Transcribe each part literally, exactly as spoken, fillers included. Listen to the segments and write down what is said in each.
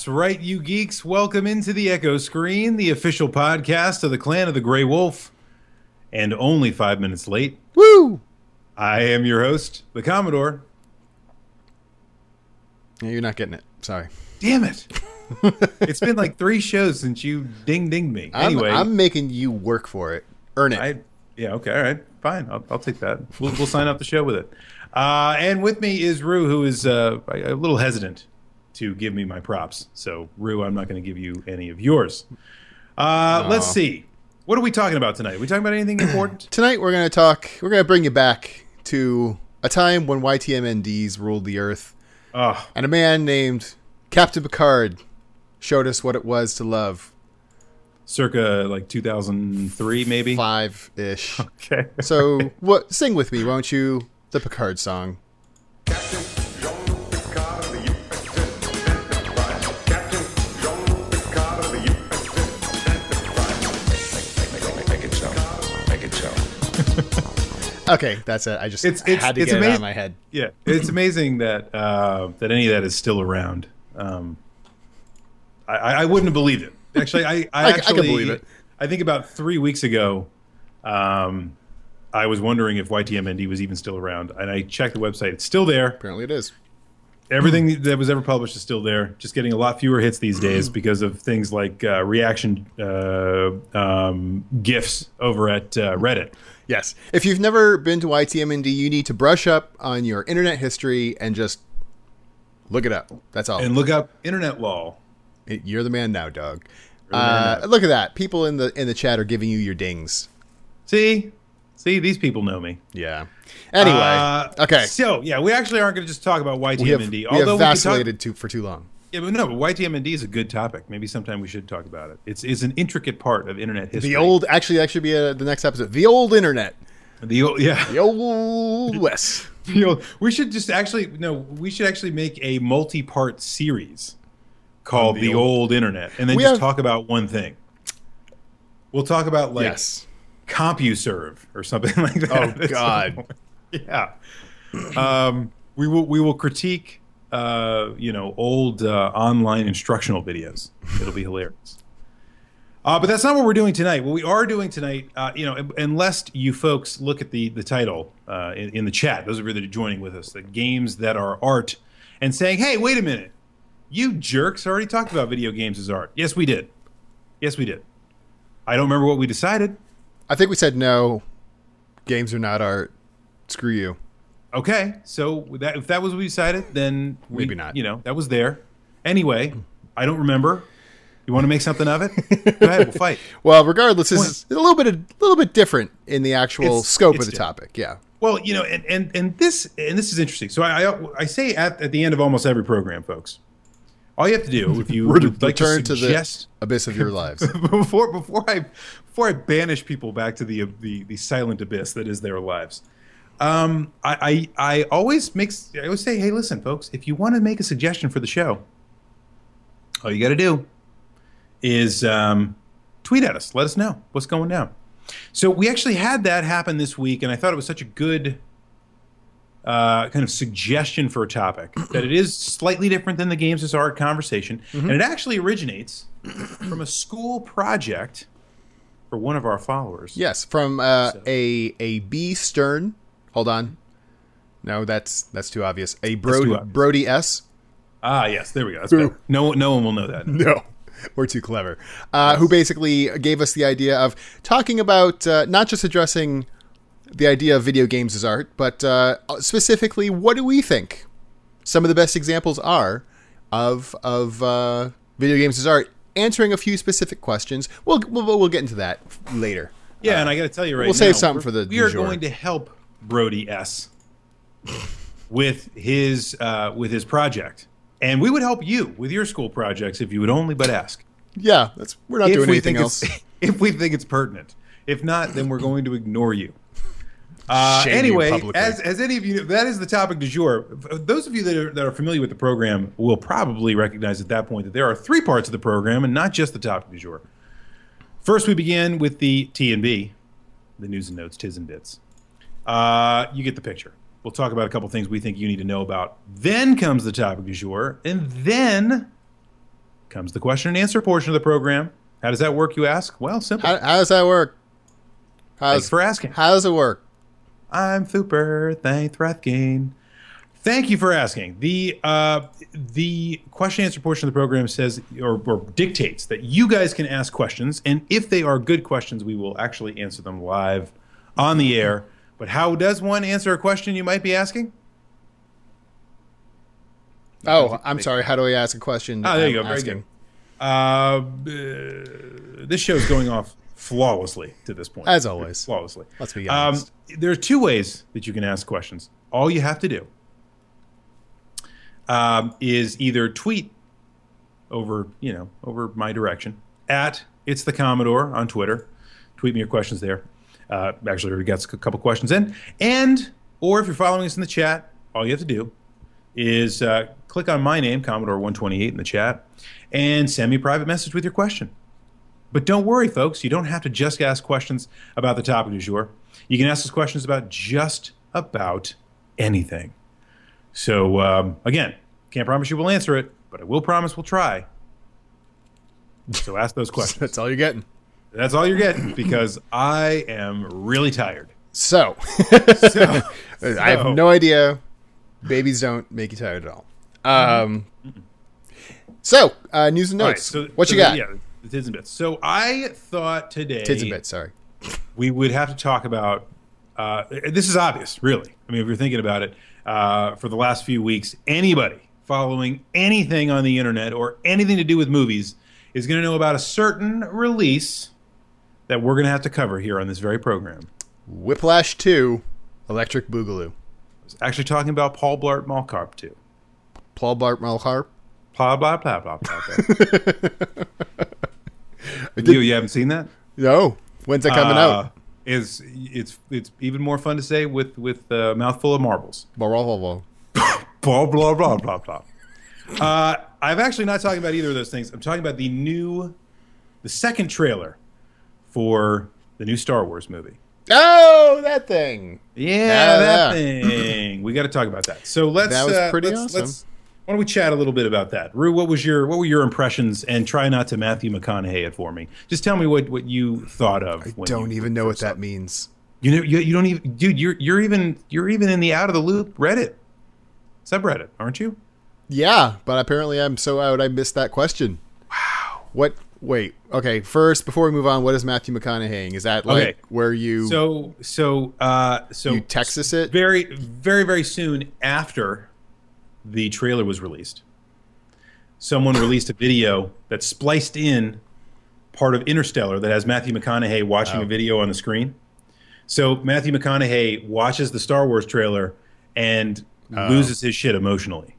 That's right, you geeks. Welcome into the Echo Screen, the official podcast of the Clan of the Grey Wolf. And only five minutes late. Woo! I am your host, the Commodore. Yeah, you're not getting it. Sorry. Damn it. It's been like three shows since you ding-dinged me. Anyway, I'm, I'm making you work for it. Earn it. I, yeah, okay, all right. Fine. I'll, I'll take that. We'll, we'll sign off the show with it. Uh, and with me is Rue, who is uh, a little hesitant to give me my props. So, Rue, I'm not going to give you any of yours. Uh, let's see. What are we talking about tonight? Are we talking about anything important? Tonight we're going to talk, we're going to bring you back to a time when Y T M N Ds ruled the earth. Oh. And a man named Captain Picard showed us what it was to love. Circa like two thousand three, maybe? Five-ish. Okay. So what? Sing with me, won't you? The Picard song. Captain John Picard of the U S S Enterprise. Captain John Picard of the U S S Enterprise. Make it so. Make it so. Okay, that's it. I just it's, it's, had to it's get amazing. It out of my head. Yeah, it's amazing that uh, that any of that is still around. Um, I, I wouldn't have believed it. Actually, I, I, I actually I can believe it. I think about three weeks ago, um, I was wondering if Y T M N D was even still around, and I checked the website. It's still there. Apparently, it is. Everything that was ever published is still there. Just getting a lot fewer hits these days because of things like uh, reaction uh, um, GIFs over at uh, Reddit. Yes. If you've never been to Y T M N D, you need to brush up on your internet history and just look it up. That's all. And look up internet law. You're the man now, dog. Uh, look at that. People in the in the chat are giving you your dings. See? See? These people know me. Yeah. Anyway. Uh, okay. So, yeah, we actually aren't going to just talk about Y T M N D. We have, we although have vacillated we talk, too, for too long. Yeah, but no, but Y T M N D is a good topic. Maybe sometime we should talk about it. It's, it's an intricate part of internet history. The old, actually, that should be a, the next episode. The old internet. The old, yeah. The old West. The old, we should just actually, no, we should actually make a multi-part series called the, the old, old internet, and then we just have, talk about one thing. We'll talk about like yes. CompuServe or something like that. Oh God, yeah. Um, we will we will critique uh, you know old uh, online instructional videos. It'll be hilarious. Uh, but that's not what we're doing tonight. What we are doing tonight, uh, you know, unless you folks look at the the title uh, in, in the chat, those of you that are joining with us, the games that are art, and saying, hey, wait a minute. You jerks already talked about video games as art. Yes, we did. Yes, we did. I don't remember what we decided. I think we said no, games are not art. Screw you. Okay, so that, if that was what we decided, then we, maybe not. You know, that was there. Anyway, I don't remember. You want to make something of it? Go ahead, we'll fight. Well, regardless, this is a little bit a little bit different in the actual it's, scope it's of the different. topic. Yeah. Well, you know, and, and and this and this is interesting. So I I, I say at, at the end of almost every program, folks. All you have to do, if you would like return to, suggest, to the abyss of your lives, before before I before I banish people back to the the, the silent abyss that is their lives, um, I, I I always makes I always say, hey, listen, folks, if you want to make a suggestion for the show, all you got to do is um, tweet at us, let us know what's going down. So we actually had that happen this week, and I thought it was such a good Uh, kind of suggestion for a topic that it is slightly different than the games as art conversation, mm-hmm. and it actually originates from a school project for one of our followers. Yes, from uh, so. a a B Stern. Hold on, no, that's that's too obvious. A Brody obvious. Brody S. Ah, yes, there we go. That's better. No, no one will know that. No, we're too clever. Uh, yes. Who basically gave us the idea of talking about uh, not just addressing the idea of video games as art, but uh, specifically, what do we think some of the best examples are of of uh, video games as art? Answering a few specific questions. We'll we'll, we'll get into that later. Yeah, uh, and I got to tell you right now, we'll save something for the. We are going to help Brody S with his uh, with his project, and we would help you with your school projects if you would only but ask. Yeah, that's we're not doing anything else. If we think it's pertinent, if not, then we're going to ignore you. Uh, anyway, as, as any of you know, that is the topic du jour. Those of you that are, that are familiar with the program will probably recognize at that point that there are three parts of the program and not just the topic du jour. First, we begin with the T and B, the news and notes, tis and bits. Uh, you get the picture. We'll talk about a couple things we think you need to know about. Then comes the topic du jour, and then comes the question and answer portion of the program. How does that work, you ask? Well, simple. How, how does that work? How's, Thanks for asking. How does it work? I'm super. Thanks for asking. Thank you for asking. The uh, the question answer portion of the program says or, or dictates that you guys can ask questions, and if they are good questions, we will actually answer them live on the air. But how does one answer a question, you might be asking? Oh, I'm sorry. How do I ask a question? Oh, there you go. Very good. Uh, this show's going off flawlessly to this point. As always. Flawlessly. Let's be honest. Um, there are two ways that you can ask questions. All you have to do Um, is either tweet over, you know, over my direction at It's the Commodore on Twitter. Tweet me your questions there. Uh, actually, we got a couple questions in. And, or if you're following us in the chat, all you have to do is uh, click on my name, Commodore one twenty-eight, in the chat, and send me a private message with your question. But don't worry, folks. You don't have to just ask questions about the topic du jour. You can ask us questions about just about anything. So, um, again, can't promise you we'll answer it, but I will promise we'll try. So ask those questions. That's all you're getting. That's all you're getting, because I am really tired. So, so, so. I have no idea. Babies don't make you tired at all. Um, mm-hmm. So, uh, news and notes. Right, so, what so you got? Yeah, the tids and bits. So I thought today... Tids and bits, sorry. We would have to talk about... Uh, this is obvious, really. I mean, if you're thinking about it, Uh, for the last few weeks, anybody following anything on the internet or anything to do with movies is going to know about a certain release that we're going to have to cover here on this very program. Whiplash two, Electric Boogaloo. I was actually talking about Paul Blart Mall Cop two. Paul Blart Mall Cop? Paul Blart, blah, blah, blah, blah. You, you haven't seen that? No. When's that coming uh, out? Is it's it's even more fun to say with with a mouthful of marbles. Blah blah blah blah blah blah blah blah. Uh, I'm actually not talking about either of those things. I'm talking about the new, the second trailer for the new Star Wars movie. Oh, that thing! Yeah, oh, that yeah. thing. We got to talk about that. So let's. That was uh, pretty let's, awesome. Let's, why don't we chat a little bit about that, Rue? What was your what were your impressions? And try not to Matthew McConaughey it for me. Just tell me what, what you thought of. I when don't even know what that something. means. You know, you, you don't even, dude. You're you're even you're even in the out of the loop Reddit subreddit, aren't you? Yeah, but apparently I'm so out. I missed that question. Wow. What? Wait. Okay. First, before we move on, what is Matthew McConaughey? Is that like okay. where you? So so uh, so you Texas it very very very soon after the trailer was released, someone released a video that spliced in part of Interstellar that has Matthew McConaughey watching wow. a video on the screen. So Matthew McConaughey watches the Star Wars trailer and uh. loses his shit emotionally.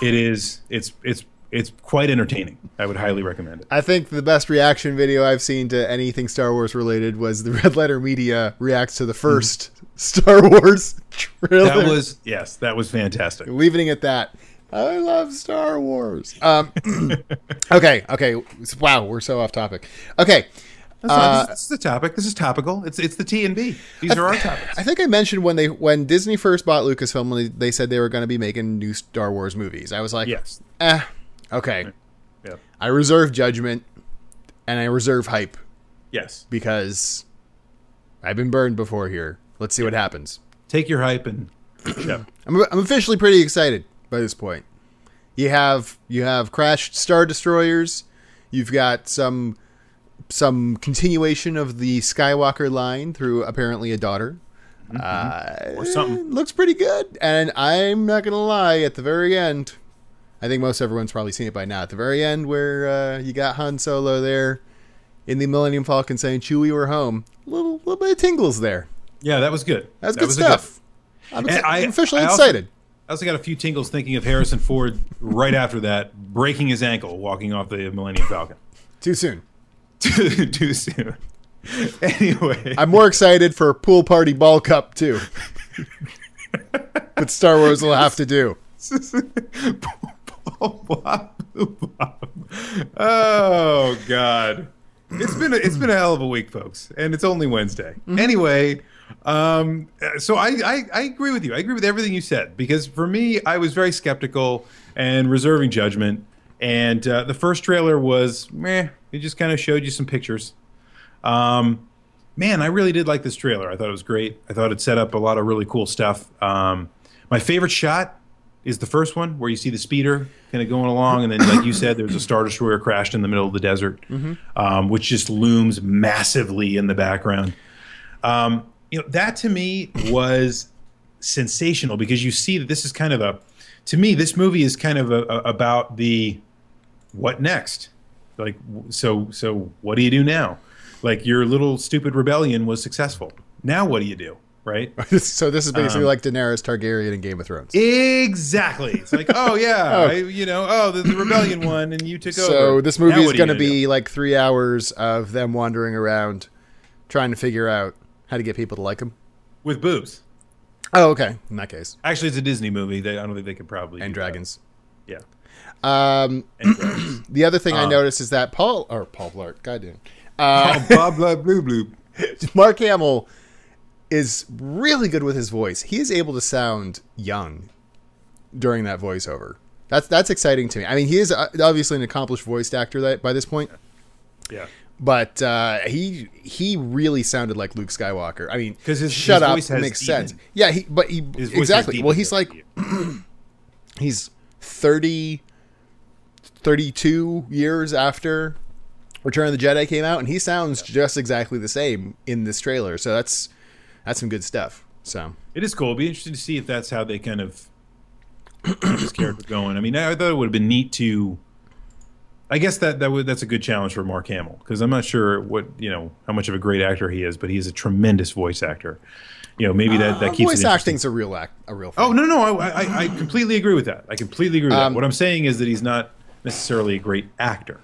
It is, it's, it's, it's quite entertaining. I would highly recommend it. I think the best reaction video I've seen to anything Star Wars related was the Red Letter Media reacts to the first mm-hmm. Star Wars trailer. That was, yes, that was fantastic. Leaving it at that. I love Star Wars. Um, okay, okay. Wow, we're so off topic. Okay. Uh, this, this is the topic. This is topical. It's it's the T and B. These th- are our topics. I think I mentioned when they when Disney first bought Lucasfilm, when they, they said they were going to be making new Star Wars movies. I was like, yes. eh. Okay, yeah. I reserve judgment, and I reserve hype. Yes, because I've been burned before here. Let's see yeah. what happens. Take your hype and. yeah. I'm I'm officially pretty excited by this point. You have you have crashed Star Destroyers. You've got some some continuation of the Skywalker line through apparently a daughter. Mm-hmm. Uh, or something looks pretty good, and I'm not gonna lie. At the very end. I think most everyone's probably seen it by now. At the very end where uh, you got Han Solo there in the Millennium Falcon saying, Chewie, we're home. A little, little bit of tingles there. Yeah, that was good. That was that good was stuff. Good... I'm, ex- I, I'm officially I also, excited. I also got a few tingles thinking of Harrison Ford right after that, breaking his ankle walking off the Millennium Falcon. Too soon. Too, too soon. Anyway. I'm more excited for Pool Party Ball Cup, too. But Star Wars will have to do. Oh God! It's been a, it's been a hell of a week, folks, and it's only Wednesday. Mm-hmm. Anyway, um, so I, I I agree with you. I agree with everything you said because for me, I was very skeptical and reserving judgment, And uh, the first trailer was meh. It just kind of showed you some pictures. Um, man, I really did like this trailer. I thought it was great. I thought it set up a lot of really cool stuff. Um, my favorite shot is the first one where you see the speeder kind of going along, and then, like you said, there's a Star Destroyer crashed in the middle of the desert, mm-hmm. um, which just looms massively in the background. Um, you know, that to me was sensational, because you see that this is kind of a, to me, this movie is kind of a, a, about the what next. Like, so, so what do you do now? Like, your little stupid rebellion was successful. Now what do you do? Right? So this is basically um, like Daenerys Targaryen in Game of Thrones. Exactly. It's like, oh, yeah, oh. I, you know, oh, the, the rebellion won and you took so over. So this movie now is going to be do? like three hours of them wandering around trying to figure out how to get people to like them. With boobs. Oh, okay. In that case. Actually, it's a Disney movie. They, I don't think they could probably. And dragons. That. Yeah. Um, and dragons. The other thing um, I noticed is that Paul, or Paul Blart, goddamn. Uh, Bob Blart, blue, blue. Mark Hamill is really good with his voice. He is able to sound young during that voiceover. That's that's exciting to me. I mean, he is obviously an accomplished voice actor that, by this point. Yeah. But uh, he he really sounded like Luke Skywalker. I mean, because his, shut his up voice has makes demon. sense. Yeah, he but he his exactly. Well, he's like he's thirty, thirty-two years after Return of the Jedi came out, and he sounds yeah. just exactly the same in this trailer. So that's. That's some good stuff. So it is cool. It'd be interesting to see if that's how they kind of keep this character going. I mean, I thought it would have been neat to. I guess that that would, that's a good challenge for Mark Hamill, because I'm not sure what you know how much of a great actor he is, but he is a tremendous voice actor. You know, maybe that, that uh, keeps voice it acting's a real act, a real. Thing. Oh no, no, I, I I completely agree with that. I completely agree with um, that. What I'm saying is that he's not necessarily a great actor.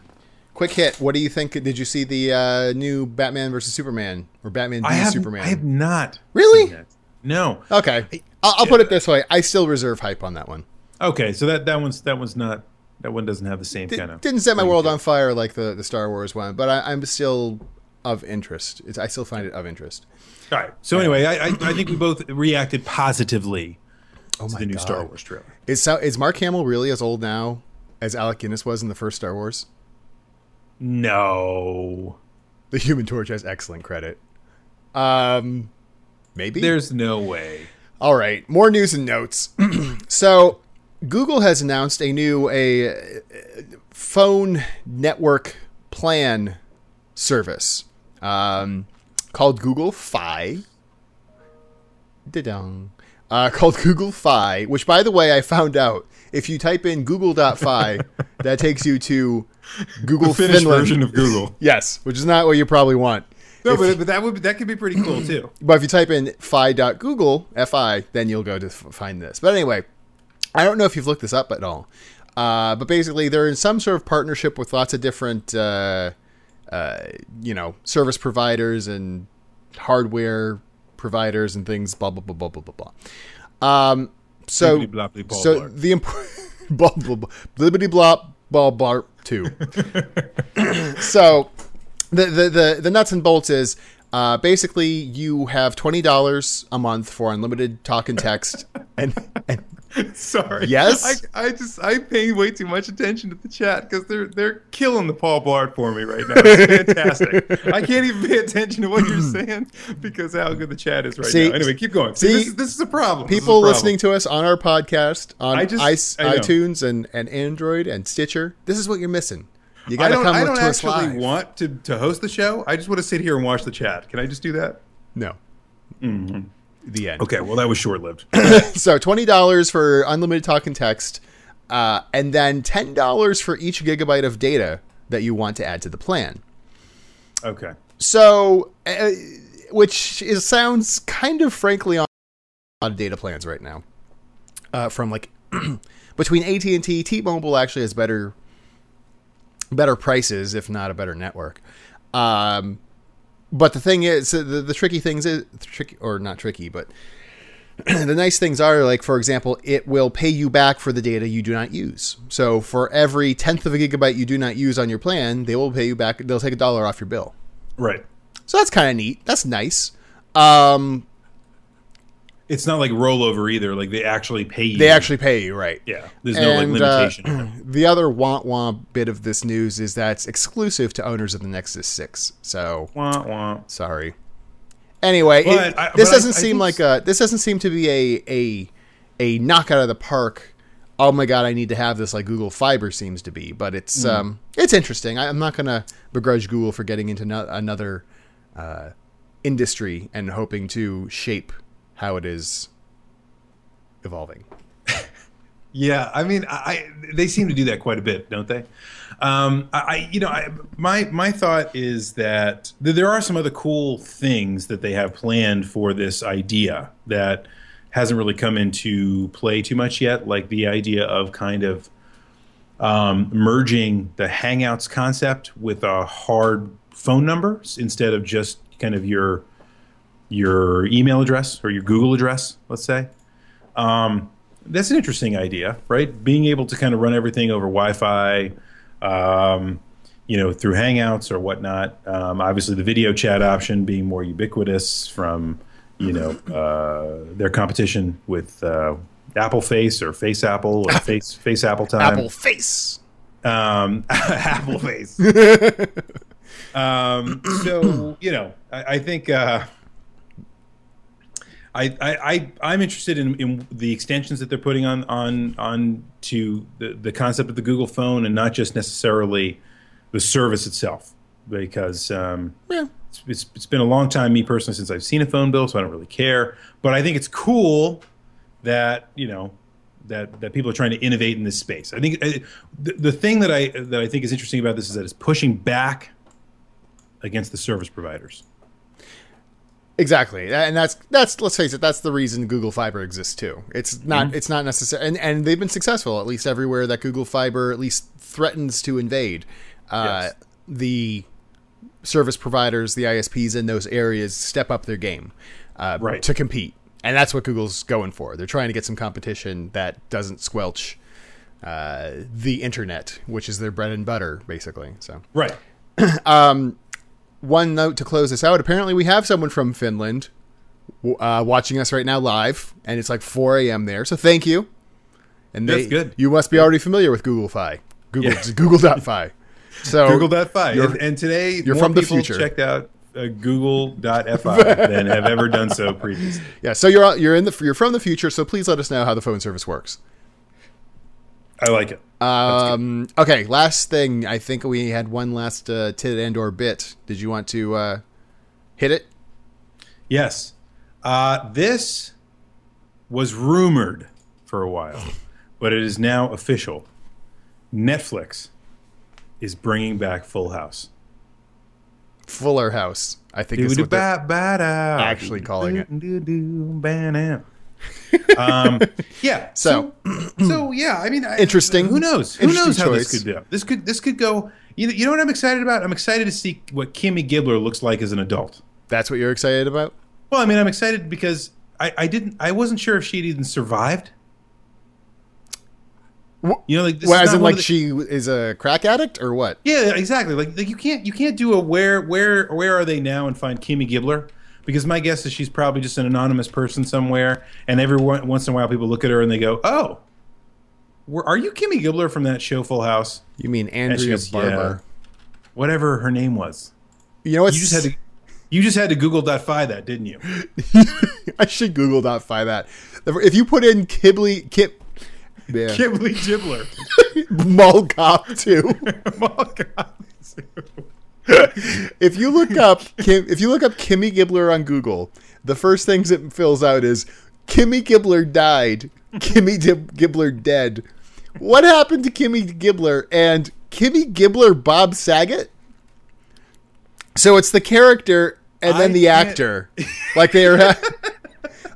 Quick hit. What do you think? Did you see the uh, new Batman versus Superman or Batman v Superman? I have not. Really? Seen that. No. Okay. I'll, I'll put it this way: I still reserve hype on that one. Okay, so that, that one's that one's not that one doesn't have the same D- kind of. Didn't set my world on fire like the, the Star Wars one, but I, I'm still of interest. It's, I still find it of interest. All right. So anyway, I I, I think we both reacted positively oh to my the new God. Star Wars trailer. Is is Mark Hamill really as old now as Alec Guinness was in the first Star Wars? No. The Human Torch has excellent credit. Um, maybe? There's no way. All right. More news and notes. So, Google has announced a new a, a phone network plan service um, called Google Fi. Da-dong. Uh, called Google Fi, which, by the way, I found out, if you type in google dot fi, that takes you to Google Finland. The Finnish version of Google. Yes, which is not what you probably want. No, if, but, but that would be, that could be pretty cool, too. But if you type in fi dot google, F I, then you'll go to find this. But anyway, I don't know if you've looked this up at all. Uh, but basically, they're in some sort of partnership with lots of different, uh, uh, you know, service providers and hardware providers and things, blah, blah, blah, blah, blah, blah, blah. Um, so, blibbity, so blart. the important, blah, blah, blah, blibbity, blop, blah, blah, two. So the, the, the, the nuts and bolts is, uh, basically you have twenty dollars a month for unlimited talk and text. and, and sorry. Yes. I, I just, I pay way too much attention to the chat because they're, they're killing the Paul Blart for me right now. It's fantastic. I can't even pay attention to what you're saying because how good the chat is right see, now. Anyway, keep going. See, see this, is, this is a problem. People a problem. listening to us on our podcast on I just, I, I iTunes and, and Android and Stitcher. This is what you're missing. You got to come I don't to actually us live. want to, to host the show. I just want to sit here and watch the chat. Can I just do that? No. Mm-hmm. The end. Okay, well, that was short-lived. So twenty dollars for unlimited talk and text, uh, and then ten dollars for each gigabyte of data that you want to add to the plan. Okay. So, uh, which is, sounds kind of, frankly, on a lot of data plans right now. Uh, from, like, between A T and T, T-Mobile actually has better better prices, if not a better network. Um But the thing is, the, the tricky things is tricky or not tricky, but the nice things are, like, for example, it will pay you back for the data you do not use. So for every tenth of a gigabyte you do not use on your plan, they will pay you back. They'll take a dollar off your bill. Right. So that's kind of neat. That's nice. Um, It's not like rollover either. Like they actually pay you. They actually pay you, right? Yeah. There's no and, like limitation. Uh, the other wah wah bit of this news is that it's exclusive to owners of the Nexus six. So wah wah. Sorry. Anyway, but it, I, this doesn't I, seem I like a. This doesn't seem to be a a a knockout of the park. Oh my god, I need to have this. Like Google Fiber seems to be, but it's mm. um it's interesting. I, I'm not gonna begrudge Google for getting into no, another uh, industry and hoping to shape how it is evolving. Yeah, I mean, I they seem to do that quite a bit, don't they? Um, I, I you know, I, my my thought is that th- there are some other cool things that they have planned for this idea that hasn't really come into play too much yet, like the idea of kind of um, merging the Hangouts concept with a hard phone number instead of just kind of your your email address or your Google address, let's say. Um, that's an interesting idea, right? Being able to kind of run everything over Wi-Fi, um, you know, through Hangouts or whatnot. Um, obviously, the video chat option being more ubiquitous from, you know, uh, their competition with uh, Apple Face or Face Apple or Face Face Apple Time. Apple Face. Um, Apple Face. um, so, you know, I, I think... Uh, I, I, I'm interested in, in the extensions that they're putting on, on, on to the, the concept of the Google phone and not just necessarily the service itself, because um, yeah. it's, it's, it's been a long time, me personally, since I've seen a phone bill, so I don't really care. But I think it's cool that, you know, that, that people are trying to innovate in this space. I think I, the, the thing that I, that I think is interesting about this is that it's pushing back against the service providers. Exactly, and that's that's let's face it, that's the reason Google Fiber exists too. It's not mm-hmm. it's not necessary, and, and they've been successful at least everywhere that Google Fiber at least threatens to invade. Uh, yes. The service providers, the I S Ps in those areas, step up their game uh, right. to compete, and that's what Google's going for. They're trying to get some competition that doesn't squelch uh, the internet, which is their bread and butter, basically. So right. um, One note to close this out. Apparently, we have someone from Finland uh, watching us right now live, and it's like four a.m. there. So thank you. And they, that's good. You must be already familiar with Google Fi. Google yeah. Google.fi. So Google.fi. And, and today, you're more from people the future. Checked out uh, Google.fi than have ever done so previously. Yeah. So you're you're in the you're from the future. So please let us know how the phone service works. I like it. Um, okay, last thing. I think we had one last uh, tit and or bit. Did you want to uh, hit it? Yes. Uh, this was rumored for a while, but it is now official. Netflix is bringing back Full House. Fuller House, I think is what they're actually calling it. um, yeah. So, so yeah. I mean, I, interesting. Who knows? Who knows how choice. this could go? This could. This could go. You know, you know what I'm excited about? I'm excited to see what Kimmy Gibbler looks like as an adult. That's what you're excited about? Well, I mean, I'm excited because I, I didn't. I wasn't sure if she had even survived. You know, like this well, is as in like the, she is a crack addict or what? Yeah, exactly. Like, like you can't you can't do a where where where are they now and find Kimmy Gibbler. Because my guess is she's probably just an anonymous person somewhere, and every one, once in a while people look at her and they go, oh, were, are you Kimmy Gibbler from that show Full House? You mean Andrea Barber. Yeah, whatever her name was. You know what? You just had to, you just had to Google.fi that, didn't you? I should Google.fi that. If you put in Kibbly, Kip, yeah. Kimmy Gibbler. Mall Cop two. Mall Cop two. If you look up Kim, if you look up Kimmy Gibbler on Google, the first things it fills out is Kimmy Gibbler died, Kimmy Dib- Gibbler dead. What happened to Kimmy Gibbler and Kimmy Gibbler Bob Saget? So it's the character and then I the can't. actor, like they are,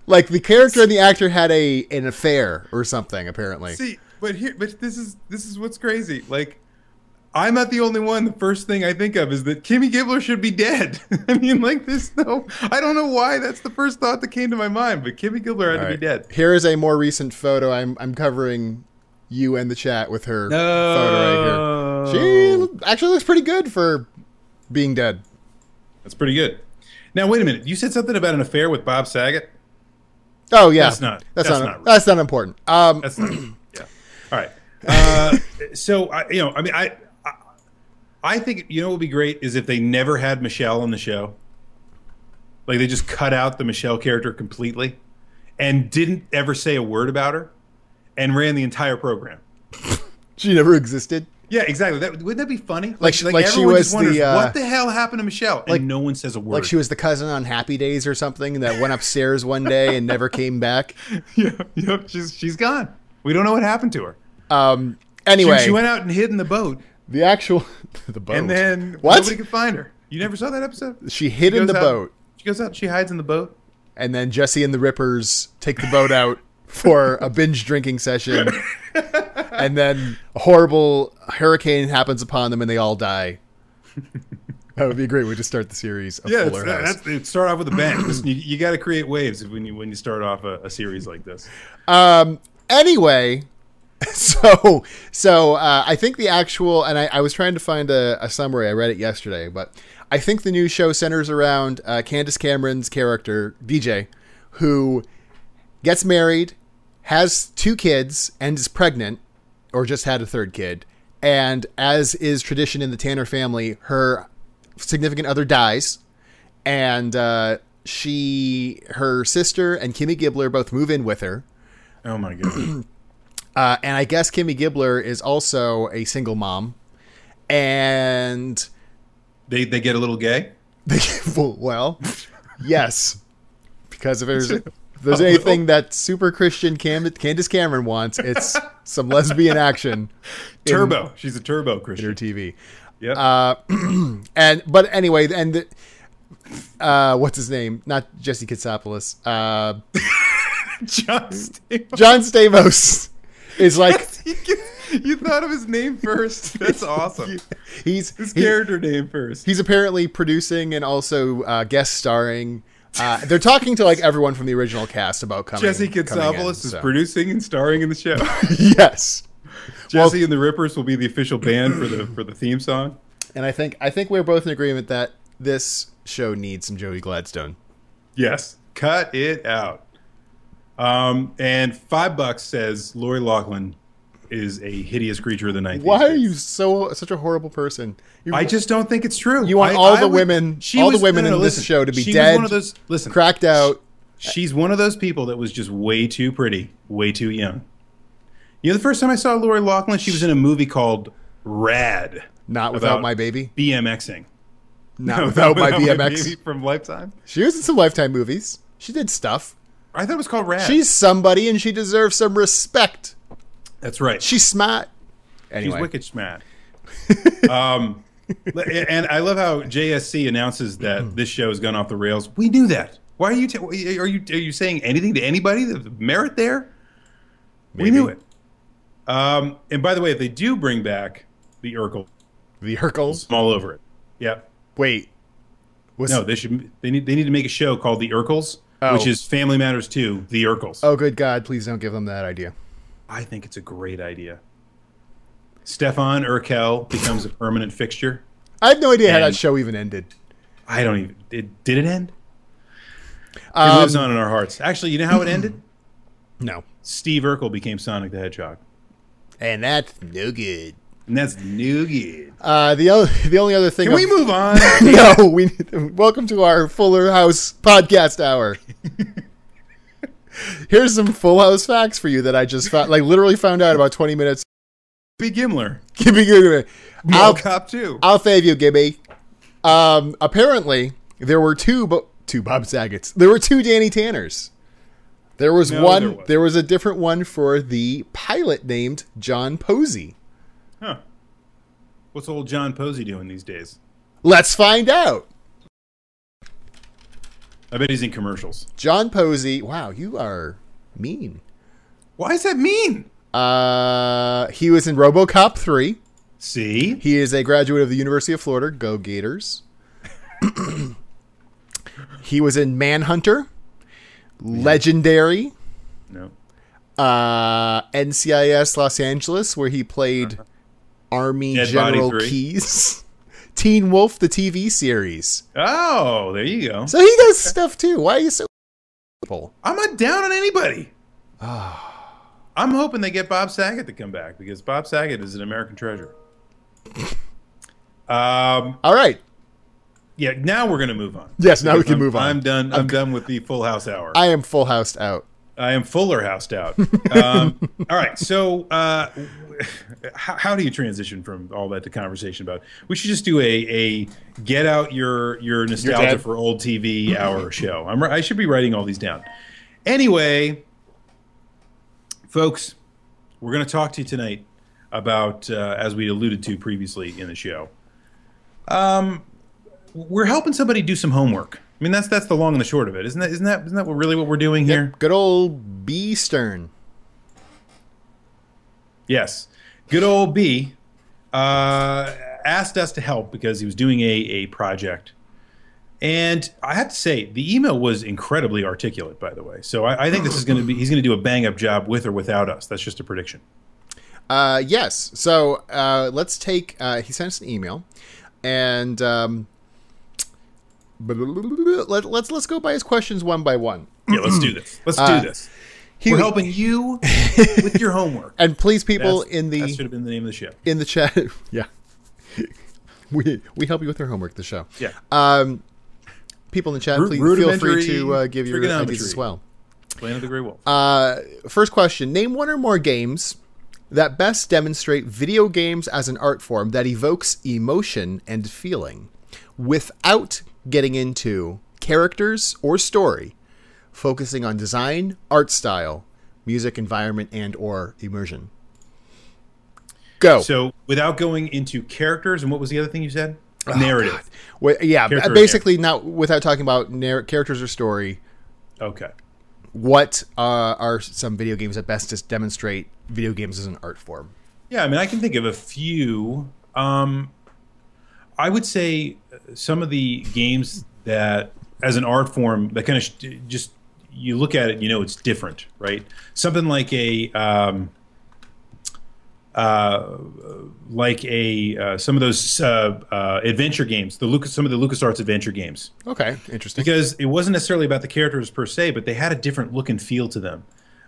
like the character and the actor had a an affair or something apparently. See, but here, but this is this is what's crazy, like. I'm not the only one. The first thing I think of is that Kimmy Gibbler should be dead. I mean, like this, no, I don't know why that's the first thought that came to my mind, but Kimmy Gibbler had All to right. be dead. Here is a more recent photo. I'm I'm covering you and the chat with her no. photo right here. She actually looks pretty good for being dead. That's pretty good. Now, wait a minute. You said something about an affair with Bob Saget? Oh yeah, that's not that's, that's not, not that's not important. Um, that's not, yeah. All right. Uh, so I, you know, I mean, I, I, I think you know what would be great is if they never had Michelle on the show. Like they just cut out the Michelle character completely, and didn't ever say a word about her, and ran the entire program. She never existed. Yeah, exactly. That, wouldn't that be funny? Like, like, she, like, like everyone she was just wonders, the uh, what the hell happened to Michelle, and like, no one says a word. Like she was the cousin on Happy Days or something that went upstairs one day and never came back. Yeah, yeah, she's she's gone. We don't know what happened to her. Um. Anyway, she, she went out and hid in the boat. The actual the boat, and then what? Nobody could find her. You never saw that episode? She hid she in the out, boat. She goes out. She hides in the boat, and then Jesse and the Rippers take the boat out for a binge drinking session. And then a horrible hurricane happens upon them and they all die. That would be great. We just start the series of yeah, Fuller it's, House. That's, it's start off with a bang. you you got to create waves when you when you start off a, a series like this. Um. Anyway, so so uh, I think the actual, and I, I was trying to find a, a summary. I read it yesterday, but I think the new show centers around uh, Candace Cameron's character, D J, who gets married, has two kids, and is pregnant, or just had a third kid, and as is tradition in the Tanner family, her significant other dies, and uh, she, her sister and Kimmy Gibbler both move in with her. Oh my god! uh, and I guess Kimmy Gibbler is also a single mom, and they they get a little gay. They well, yes, because if there's if there's anything that super Christian Cam- Candace Cameron wants, it's some lesbian action. Turbo. In, She's a turbo Christian. In her T V. Yeah. Uh, and but anyway, and the, uh, what's his name? Not Jesse Katsopolis. Uh, John Stamos. John Stamos is like. You thought of his name first. That's awesome. He's his he, character name first. He's apparently producing and also uh, guest starring. Uh, they're talking to like everyone from the original cast about coming. Jesse Katsopolis is so. producing and starring in the show. Yes, Jesse well, and the Rippers will be the official band for the for the theme song. And I think I think we're both in agreement that this show needs some Joey Gladstone. Yes, cut it out. Um, and five bucks says Lori Loughlin is a hideous creature of the night. Why are you so such a horrible person? You're, I just don't think it's true. You want I, all I the would, women, all was, the women no, no, in listen, this show to be she dead, was one of those, listen, cracked out. She's one of those people that was just way too pretty, way too young. You know, the first time I saw Lori Loughlin, she was in a movie called Rad. Not Without My Baby. BMXing. Not no, without, without my without BMX my baby from Lifetime. She was in some Lifetime movies. She did stuff. I thought it was called Rad. She's somebody, and she deserves some respect. That's right. She's smart. Anyway. She's wicked smart. um, and I love how J S C announces that this show has gone off the rails. We knew that. Why are you? T- are you? Are you saying anything to anybody? The merit there? Maybe. We knew it. Um, and by the way, if they do bring back the Urkel, the Urkels, I'm all over it. Yep. Wait. What's no, they should. They need. They need to make a show called the Urkels, oh. which is Family Matters two, the Urkels. Oh, good God! Please don't give them that idea. I think it's a great idea. Stefan Urkel becomes a permanent fixture. I have no idea how that show even ended. I don't even... It, did it end? Um, it lives on in our hearts. Actually, you know how it ended? No. Steve Urkel became Sonic the Hedgehog. And that's no good. And that's no good. Uh, the, other, the only other thing... Can of, we move on? No. We Welcome to our Fuller House podcast hour. Here's some Full House facts for you that I just found, like literally found out about twenty minutes. Kimmy Gibbler. Kimmy Gibbler. I'll cop too. I'll save you, Gibby. Um, apparently, there were two, Bo- two Bob Saget's. There were two Danny Tanners. There was no, one. There was. there was a different one for the pilot named John Posey. Huh. What's old John Posey doing these days? Let's find out. I bet he's in commercials. John Posey. Wow, you are mean. Why is that mean? Uh, he was in RoboCop three. See? He is a graduate of the University of Florida. Go Gators. He was in Manhunter. Legendary. No. Uh, N C I S Los Angeles, where he played uh-huh. Army Dead General Keyes. Teen Wolf, the T V series. Oh, there you go. So he does stuff too. Why are you so people. I'm not down on anybody. I'm hoping they get Bob Saget to come back because Bob Saget is an American treasure. Um, All right. Yeah, now we're going to move on. Yes, now we can I'm, move on. I'm done I'm, I'm done with the Full House hour. I am Full Housed out. I am Fuller Housed out. Um, all right, so uh, how, how do you transition from all that to conversation about? We should just do a a get out your your nostalgia your for old T V hour show. I'm I should be writing all these down. Anyway, folks, we're going to talk to you tonight about uh, as we alluded to previously in the show. Um, we're helping somebody do some homework. I mean, that's that's the long and the short of it, isn't that? Isn't that? Isn't that really what we're doing here? Yep. Good old B Stern. Yes, good old B uh, asked us to help because he was doing a a project, and I have to say the email was incredibly articulate. By the way, so I, I think this is going to be he's going to do a bang up job with or without us. That's just a prediction. Uh, yes. So uh, let's take. Uh, he sent us an email, and. Um, Let, let's let's go by his questions one by one. Yeah, let's do this. Let's uh, do this. We're we, helping you with your homework. And please, people that's, in the that should have been the name of the show in the chat. Yeah, we we help you with your homework. The show. Yeah. Um, people in the chat, please feel free to uh, give your ideas as well. Planet of the Grey Wolf. Uh, first question: name one or more games that best demonstrate video games as an art form that evokes emotion and feeling without getting into characters or story, focusing on design, art style, music, environment, and or immersion. Go. So without going into characters, and what was the other thing you said? Oh, narrative. Well, yeah, character basically not without talking about narr- characters or story. Okay. What uh, are some video games that best just demonstrate video games as an art form? Yeah, I mean, I can think of a few. Um, I would say some of the games that, as an art form, that kind of just you look at it, you know, it's different, right? Something like a, um, uh, like a uh, some of those uh, uh, adventure games, the Lucas, some of the LucasArts adventure games. Okay, interesting. Because it wasn't necessarily about the characters per se, but they had a different look and feel to them,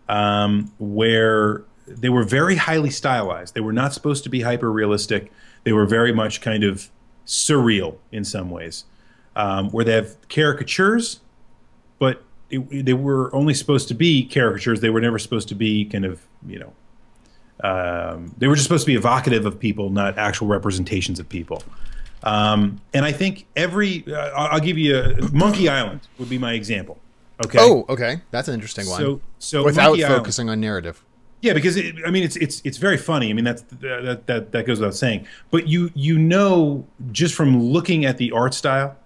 um, where they were very highly stylized. They were not supposed to be hyper realistic. They were very much kind of surreal in some ways, um, where they have caricatures, but it, they were only supposed to be caricatures. They were never supposed to be kind of, you know, um, they were just supposed to be evocative of people, not actual representations of people. Um, and I think every, uh, I'll give you a, Monkey Island would be my example. Okay. Oh, okay, that's an interesting one. So, so without Monkey focusing Island, on narrative. Yeah, because it, I mean, it's it's it's very funny. I mean, that's that that that goes without saying. But you you know, just from looking at the art style,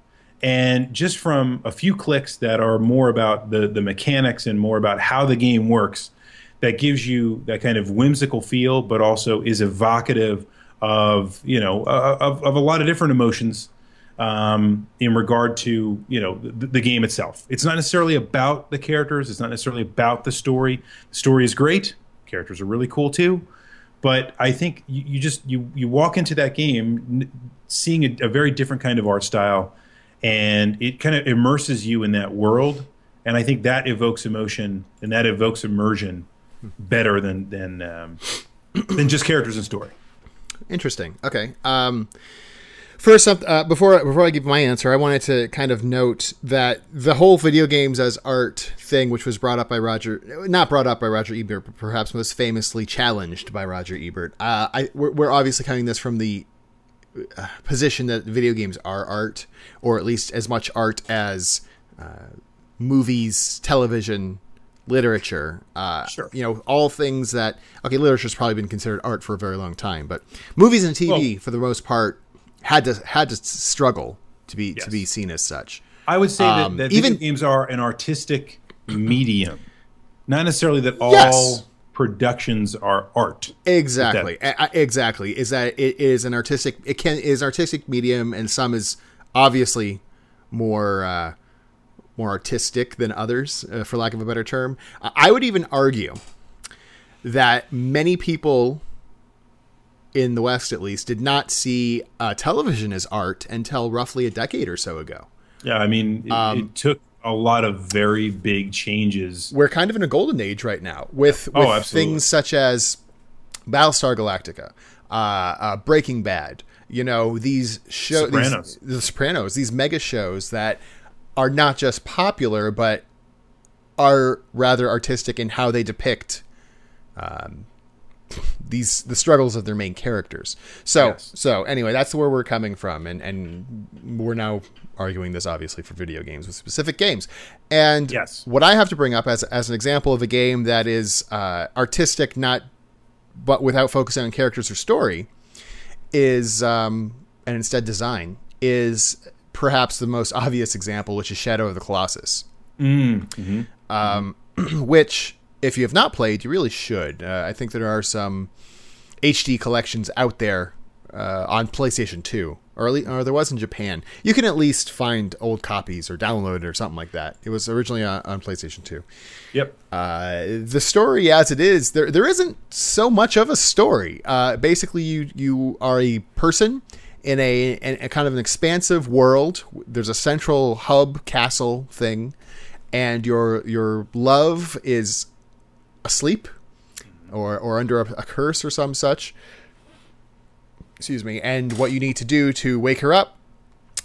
and just from a few clicks that are more about the the mechanics and more about how the game works, that gives you that kind of whimsical feel, but also is evocative of you know of of a lot of different emotions um, in regard to you know the, the game itself. It's not necessarily about the characters. It's not necessarily about the story. The story is great. Characters are really cool too, but I think you, you just you you walk into that game seeing a, a very different kind of art style, and it kind of immerses you in that world, and I think that evokes emotion and that evokes immersion better than than um, than just characters and story. Interesting. Okay. Um, first up, uh, before before I give my answer, I wanted to kind of note that the whole video games as art thing, which was brought up by Roger, not brought up by Roger Ebert, but perhaps most famously challenged by Roger Ebert. Uh, I, we're, we're obviously counting this from the uh, position that video games are art, or at least as much art as uh, movies, television, literature. Uh, sure. You know, all things that, okay, literature's probably been considered art for a very long time, but movies and T V, well, for the most part, had to had to struggle to be yes. to be seen as such. I would say um, that, that even games are an artistic medium, not necessarily that all yes. productions are art. Exactly, exactly. Is that it is an artistic? It can is artistic medium, and some is obviously more uh, more artistic than others, uh, for lack of a better term. I would even argue that many people in the West, at least, did not see uh, television as art until roughly a decade or so ago. Yeah, I mean, it, um, it took a lot of very big changes. We're kind of in a golden age right now with, with oh, things such as Battlestar Galactica, uh, uh, Breaking Bad, you know, these shows, Sopranos. These, the Sopranos, these mega shows that are not just popular, but are rather artistic in how they depict um, these the struggles of their main characters. So, yes. so anyway, that's where we're coming from. And, and we're now arguing this, obviously, for video games with specific games. And yes. what I have to bring up as, as an example of a game that is uh, artistic, not but without focusing on characters or story, is um, and instead design, is perhaps the most obvious example, which is Shadow of the Colossus. Mm. Mm-hmm. Um, which, if you have not played, you really should. Uh, I think there are some H D collections out there uh, on PlayStation two, or at least, or there was in Japan. You can at least find old copies or download it or something like that. It was originally on, on PlayStation two. Yep. Uh, the story as it is, there there isn't so much of a story. Uh, basically, you you are a person in a, in a kind of an expansive world. There's a central hub castle thing. And your your love is asleep, or or under a, a curse or some such. Excuse me. And what you need to do to wake her up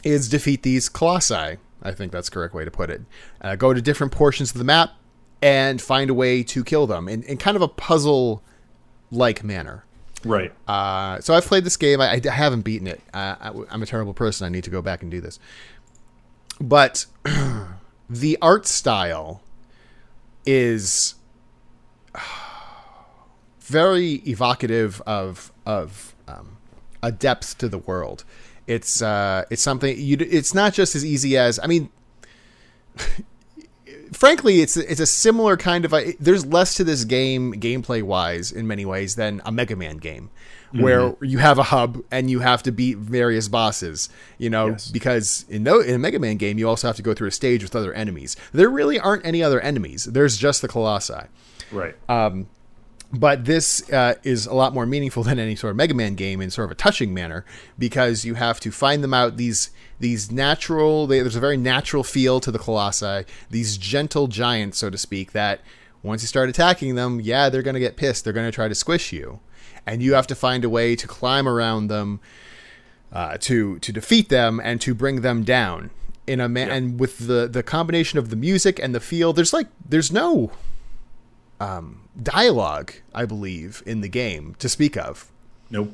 is defeat these colossi. I think that's the correct way to put it. Uh, go to different portions of the map and find a way to kill them in, in kind of a puzzle-like manner. Right. Uh, so I've played this game. I, I haven't beaten it. Uh, I, I'm a terrible person. I need to go back and do this. But... the art style is very evocative of of um, a depth to the world. It's uh, it's something you. It's not just as easy as I mean. Frankly, it's it's a similar kind of. A, there's less to this game gameplay wise in many ways than a Mega Man game, mm-hmm. where you have a hub and you have to beat various bosses. You know, yes. because in no in a Mega Man game you also have to go through a stage with other enemies. There really aren't any other enemies. There's just the Colossi. Right. Um, but this uh, is a lot more meaningful than any sort of Mega Man game in sort of a touching manner, because you have to find them out. These these natural, they, there's a very natural feel to the Colossi, these gentle giants, so to speak, that once you start attacking them, yeah, they're going to get pissed. They're going to try to squish you. And you have to find a way to climb around them, uh, to to defeat them and to bring them down. In a man, yeah. And with the, the combination of the music and the feel, there's like, there's no... Um, dialogue, I believe, in the game to speak of. Nope.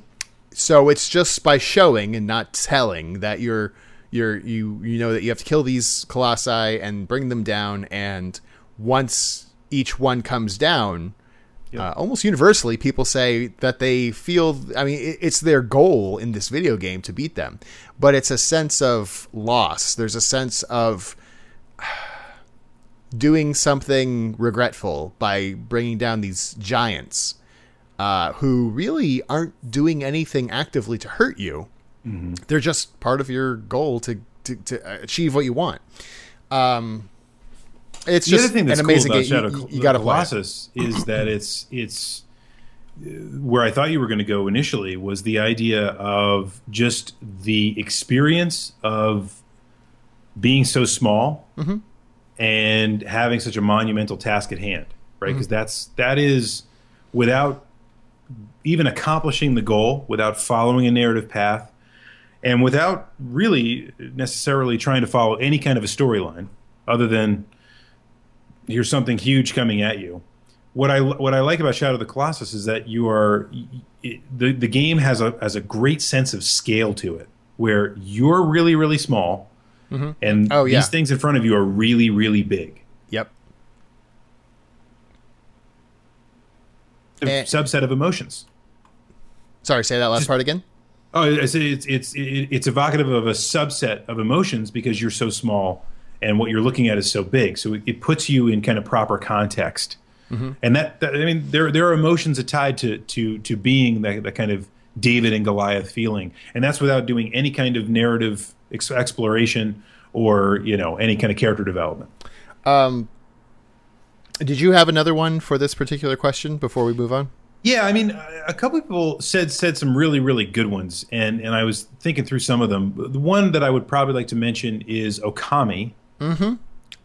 So it's just by showing and not telling that you're you're you you know that you have to kill these colossi and bring them down. And once each one comes down, yep. uh, almost universally, people say that they feel. I mean, it, it's their goal in this video game to beat them, but it's a sense of loss. There's a sense of. doing something regretful by bringing down these giants uh, who really aren't doing anything actively to hurt you. Mm-hmm. They're just part of your goal to, to, to achieve what you want. Um, it's the just other thing that's an amazing cool about game. Shadow you, you, you got to Colossus is that it's, it's where I thought you were going to go initially was the idea of just the experience of being so small, mm-hmm. and having such a monumental task at hand, right? Because mm-hmm. that's that is without even accomplishing the goal, without following a narrative path, and without really necessarily trying to follow any kind of a storyline other than here's something huge coming at you. What I what I like about Shadow of the Colossus is that you are it, the the game has a has a great sense of scale to it, where you're really really small. Mm-hmm. And oh, yeah. these things in front of you are really, really big. Yep. A and, subset of emotions. Sorry, say that last just, part again. Oh, it's it's it's it's evocative of a subset of emotions because you're so small and what you're looking at is so big. So it, it puts you in kind of proper context. Mm-hmm. And that, that I mean, there there are emotions that tied to to to being that that kind of David and Goliath feeling, and that's without doing any kind of narrative exploration or, you know, any kind of character development. Um, did you have another one for this particular question before we move on? Yeah, I mean, a couple of people said said some really, really good ones, and, and I was thinking through some of them. The one that I would probably like to mention is Okami. Mm-hmm.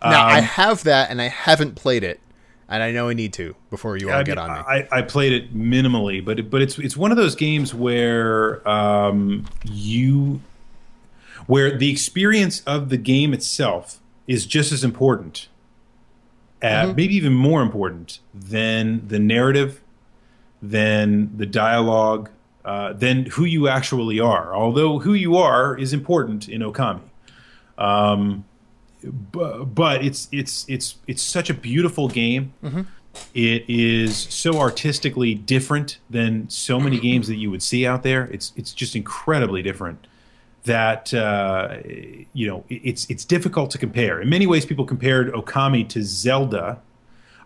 Now, um, I have that, and I haven't played it, and I know I need to before you all I mean, get on me. I, I played it minimally, but it, but it's it's one of those games where um, you where the experience of the game itself is just as important, uh, mm-hmm. maybe even more important than the narrative, than the dialogue, uh, than who you actually are. Although who you are is important in Okami. Um, But it's it's it's it's such a beautiful game. Mm-hmm. It is so artistically different than so many games that you would see out there. It's it's just incredibly different. That uh, you know, it's it's difficult to compare. In many ways, people compared Okami to Zelda.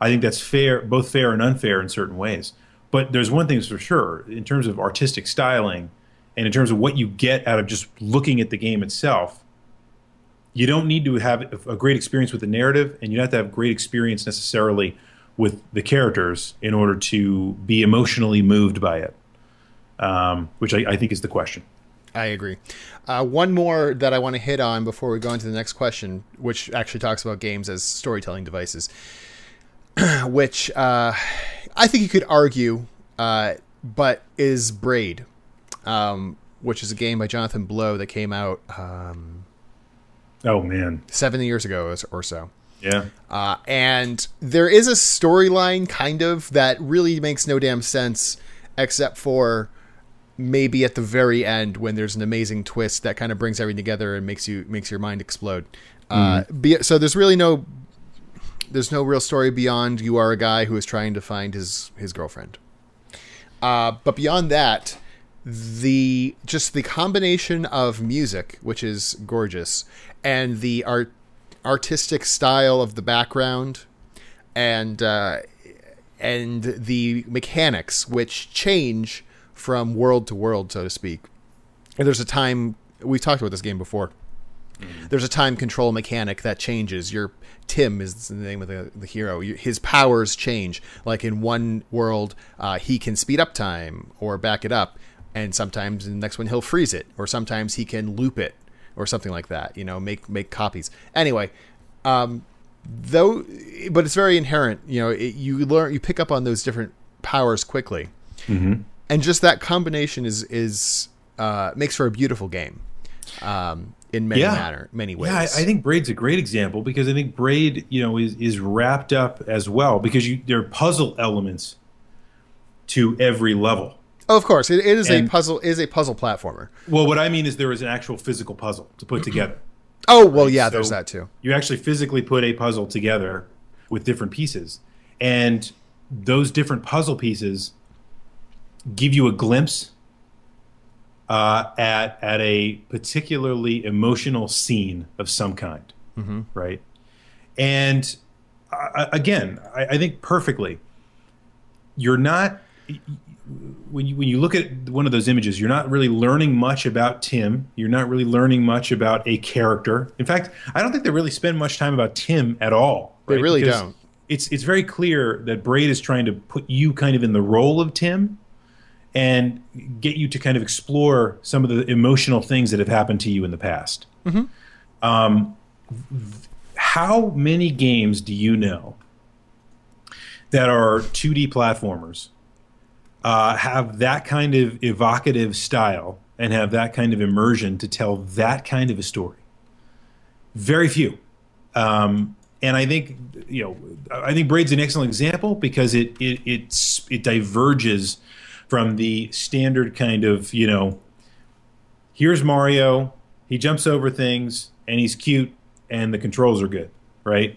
I think that's fair, both fair and unfair in certain ways. But there's one thing for sure in terms of artistic styling, and in terms of what you get out of just looking at the game itself. You don't need to have a great experience with the narrative, and you don't have to have great experience necessarily with the characters in order to be emotionally moved by it, um, which I, I think is the question. I agree. Uh, one more that I want to hit on before we go into the next question, which actually talks about games as storytelling devices, which uh, I think you could argue, uh, but is Braid, um, which is a game by Jonathan Blow that came out... Um, Oh, man. Seven years ago or so. Yeah. Uh, and there is a storyline, kind of, that really makes no damn sense, except for maybe at the very end when there's an amazing twist that kind of brings everything together and makes you makes your mind explode. Mm. Uh, so there's really no there's no real story beyond you are a guy who is trying to find his, his girlfriend. Uh, but beyond that, the just the combination of music, which is gorgeous, and the art, artistic style of the background, and uh, and the mechanics, which change from world to world, so to speak. And there's a time we've talked about this game before. Mm-hmm. There's a time control mechanic that changes. Your Tim is the name of the, the hero. His powers change. Like in one world, uh, he can speed up time or back it up. And sometimes in the next one, he'll freeze it, or sometimes he can loop it or something like that, you know, make, make copies anyway. Um, though, but it's very inherent, you know, it, you learn, you pick up on those different powers quickly. Mm-hmm. And just that combination is, is, uh, makes for a beautiful game. Um, in many yeah. manner, many ways. Yeah, I, I think Braid's a great example, because I think Braid, you know, is, is wrapped up as well, because you, there are puzzle elements to every level. Oh, of course, it, it is and, a puzzle. It is a puzzle platformer. Well, what I mean is there is an actual physical puzzle to put together. Oh, well, right? yeah, so there's that too. You actually physically put a puzzle together with different pieces, and those different puzzle pieces give you a glimpse uh, at at a particularly emotional scene of some kind, mm-hmm. right? And uh, again, I, I think perfectly, you're not. When you when you look at one of those images, you're not really learning much about Tim. You're not really learning much about a character. In fact, I don't think they really spend much time about Tim at all. Right? They really because don't. It's it's very clear that Braid is trying to put you kind of in the role of Tim and get you to kind of explore some of the emotional things that have happened to you in the past. Mm-hmm. Um, how many games do you know that are two D platformers? Uh, have that kind of evocative style and have that kind of immersion to tell that kind of a story? Very few. Um, and I think, you know, I think Braid's an excellent example because it it it's, it diverges from the standard kind of, you know, here's Mario, he jumps over things and he's cute and the controls are good, right?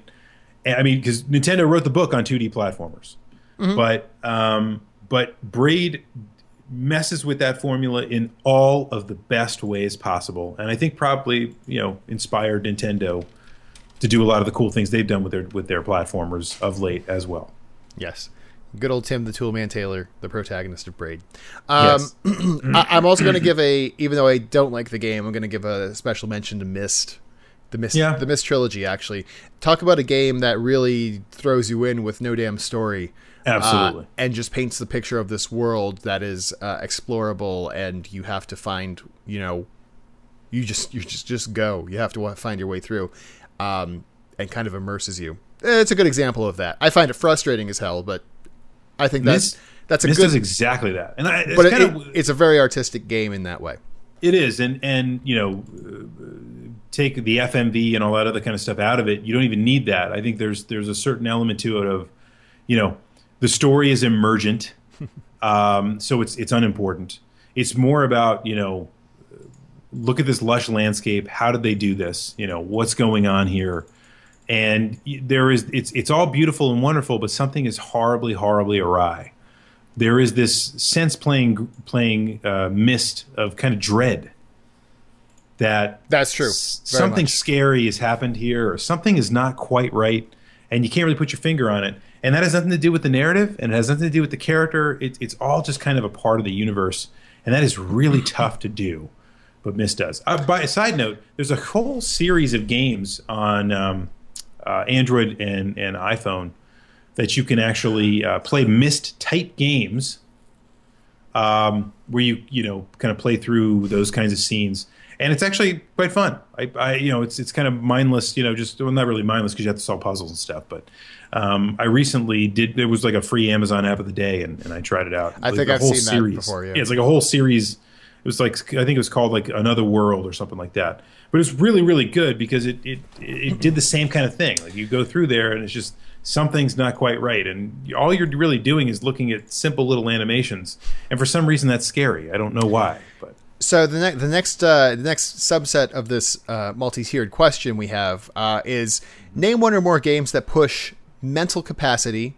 I mean, because Nintendo wrote the book on two D platformers. Mm-hmm. But... Um, But Braid messes with that formula in all of the best ways possible, and I think probably you know inspired Nintendo to do a lot of the cool things they've done with their with their platformers of late as well. Yes, good old Tim the Toolman Taylor, the protagonist of Braid. Um, yes. I, I'm also going to give a, even though I don't like the game, I'm going to give a special mention to Myst. The Myst, yeah. the Myst trilogy, actually. Talk about a game that really throws you in with no damn story. Absolutely. Uh, and just paints the picture of this world that is uh, explorable, and you have to find, you know, you just you just, just go. You have to find your way through. Um, and kind of immerses you. It's a good example of that. I find it frustrating as hell, but I think that's Myst, that's a Myst good. Myst is exactly that, and I, it's but it, kind of, it's a very artistic game in that way. It is, and and you know, take the F M V and all that other kind of stuff out of it. You don't even need that. I think there's there's a certain element to it of, you know, the story is emergent, um, so it's it's unimportant. It's more about, you know, look at this lush landscape. How did they do this? You know, what's going on here? And there is, it's it's all beautiful and wonderful, but something is horribly, horribly awry. There is this sense playing playing uh, Myst of kind of dread. That that's true. S- something much. Scary has happened here, or something is not quite right, and you can't really put your finger on it. And that has nothing to do with the narrative, and it has nothing to do with the character. It, it's all just kind of a part of the universe, and that is really tough to do. But Myst does. Uh, by a side note, there's a whole series of games on um, uh, Android and, and iPhone that you can actually uh, play Myst type games, um, where you you know kind of play through those kinds of scenes, and it's actually quite fun. I, I you know it's it's kind of mindless, you know, just well, not really mindless because you have to solve puzzles and stuff. But um, I recently did. There was like a free Amazon app of the day, and, and I tried it out. I like think I've seen series. that before. Yeah. yeah, it's like a whole series. It was like, I think it was called like Another World or something like that. But it's really, really good because it, it it did the same kind of thing. Like you go through there and it's just something's not quite right. And all you're really doing is looking at simple little animations. And for some reason that's scary. I don't know why. But So the, ne- the next uh, the next subset of this uh, multi-tiered question we have uh, is name one or more games that push mental capacity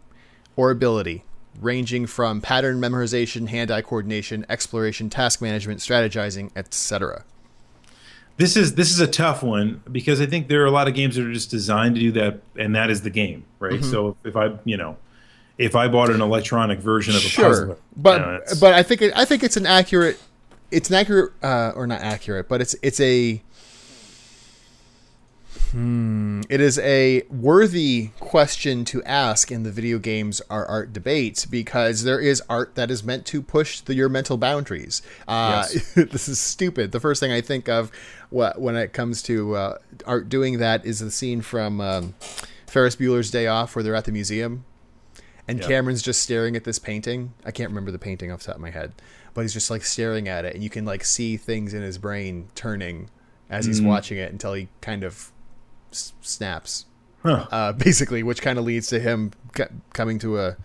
or ability, ranging from pattern memorization, hand-eye coordination, exploration, task management, strategizing, et cetera. This is this is a tough one because I think there are a lot of games that are just designed to do that, and that is the game, right? Mm-hmm. So if I, you know, if I bought an electronic version of a sure. puzzle, but you know, but I think it, I think it's an accurate, it's an accurate uh, or not accurate, but it's it's a Hmm. It is a worthy question to ask in the video games are art debates because there is art that is meant to push the, your mental boundaries. Uh, yes. This is stupid. The first thing I think of when it comes to uh, art doing that is the scene from um, Ferris Bueller's Day Off where they're at the museum and yep. Cameron's just staring at this painting. I can't remember the painting off the top of my head, but he's just like staring at it and you can like see things in his brain turning as he's mm-hmm. watching it until he kind of snaps huh. uh, basically, which kind of leads to him c- coming to a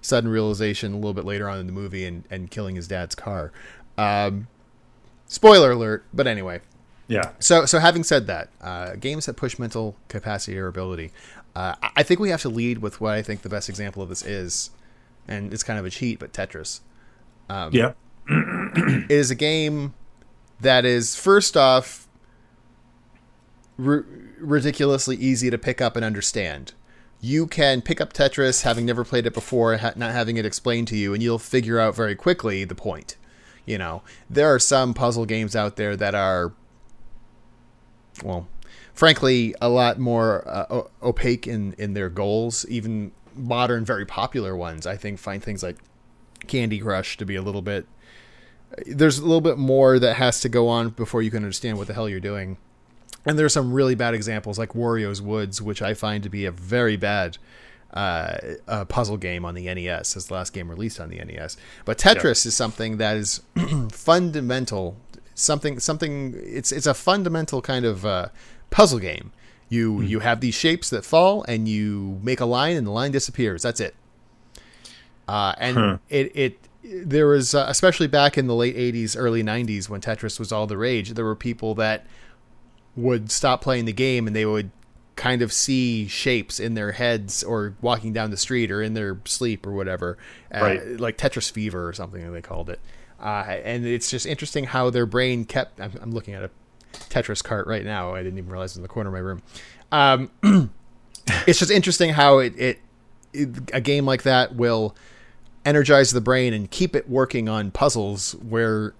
sudden realization a little bit later on in the movie and, and killing his dad's car. Um, spoiler alert, but anyway. Yeah. So, so having said that, uh, games that push mental capacity or ability, uh, I think we have to lead with what I think the best example of this is, and it's kind of a cheat, but Tetris. Um, yeah. It is a game that is, first off, r- ridiculously easy to pick up and understand. You can pick up Tetris having never played it before, ha- not having it explained to you, and you'll figure out very quickly the point. You know, there are some puzzle games out there that are, well, frankly, a lot more uh, o- opaque in, in their goals. Even modern, very popular ones, I think, find things like Candy Crush to be a little bit, there's a little bit more that has to go on before you can understand what the hell you're doing. And there are some really bad examples like Wario's Woods, which I find to be a very bad uh, uh, puzzle game on the N E S. It's the last game released on the N E S. But Tetris yeah. is something that is fundamental. Something, something. It's it's a fundamental kind of uh, puzzle game. You mm-hmm. you have these shapes that fall, and you make a line, and the line disappears. That's it. Uh, and huh. it it. There was uh, especially back in the late eighties, early nineties, when Tetris was all the rage. There were people that would stop playing the game and they would kind of see shapes in their heads or walking down the street or in their sleep or whatever, uh, right. like Tetris fever or something they called it. Uh, and it's just interesting how their brain kept, I'm, I'm looking at a Tetris cart right now. I didn't even realize it was in the corner of my room. Um, it's just interesting how it, it, it, a game like that will energize the brain and keep it working on puzzles where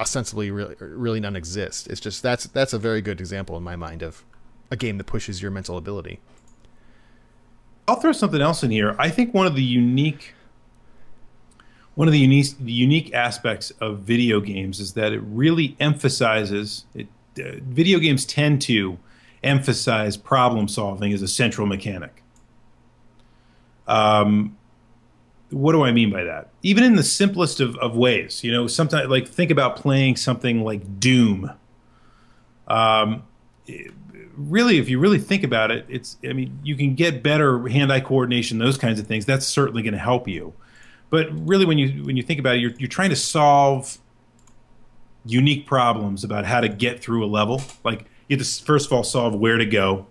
ostensibly really, really none exist. It's just that's that's a very good example in my mind of a game that pushes your mental ability. I'll throw something else in here. I think one of the unique one of the unique the unique aspects of video games is that it really emphasizes it. Uh, video games tend to emphasize problem solving as a central mechanic. Um, what do I mean by that? Even in the simplest of, of ways, you know, sometimes, like, think about playing something like Doom. Um, it, really, if you really think about it, it's, I mean, you can get better hand-eye coordination, those kinds of things. That's certainly going to help you. But really, when you when you think about it, you're you're trying to solve unique problems about how to get through a level. Like, you have to, first of all, solve where to go.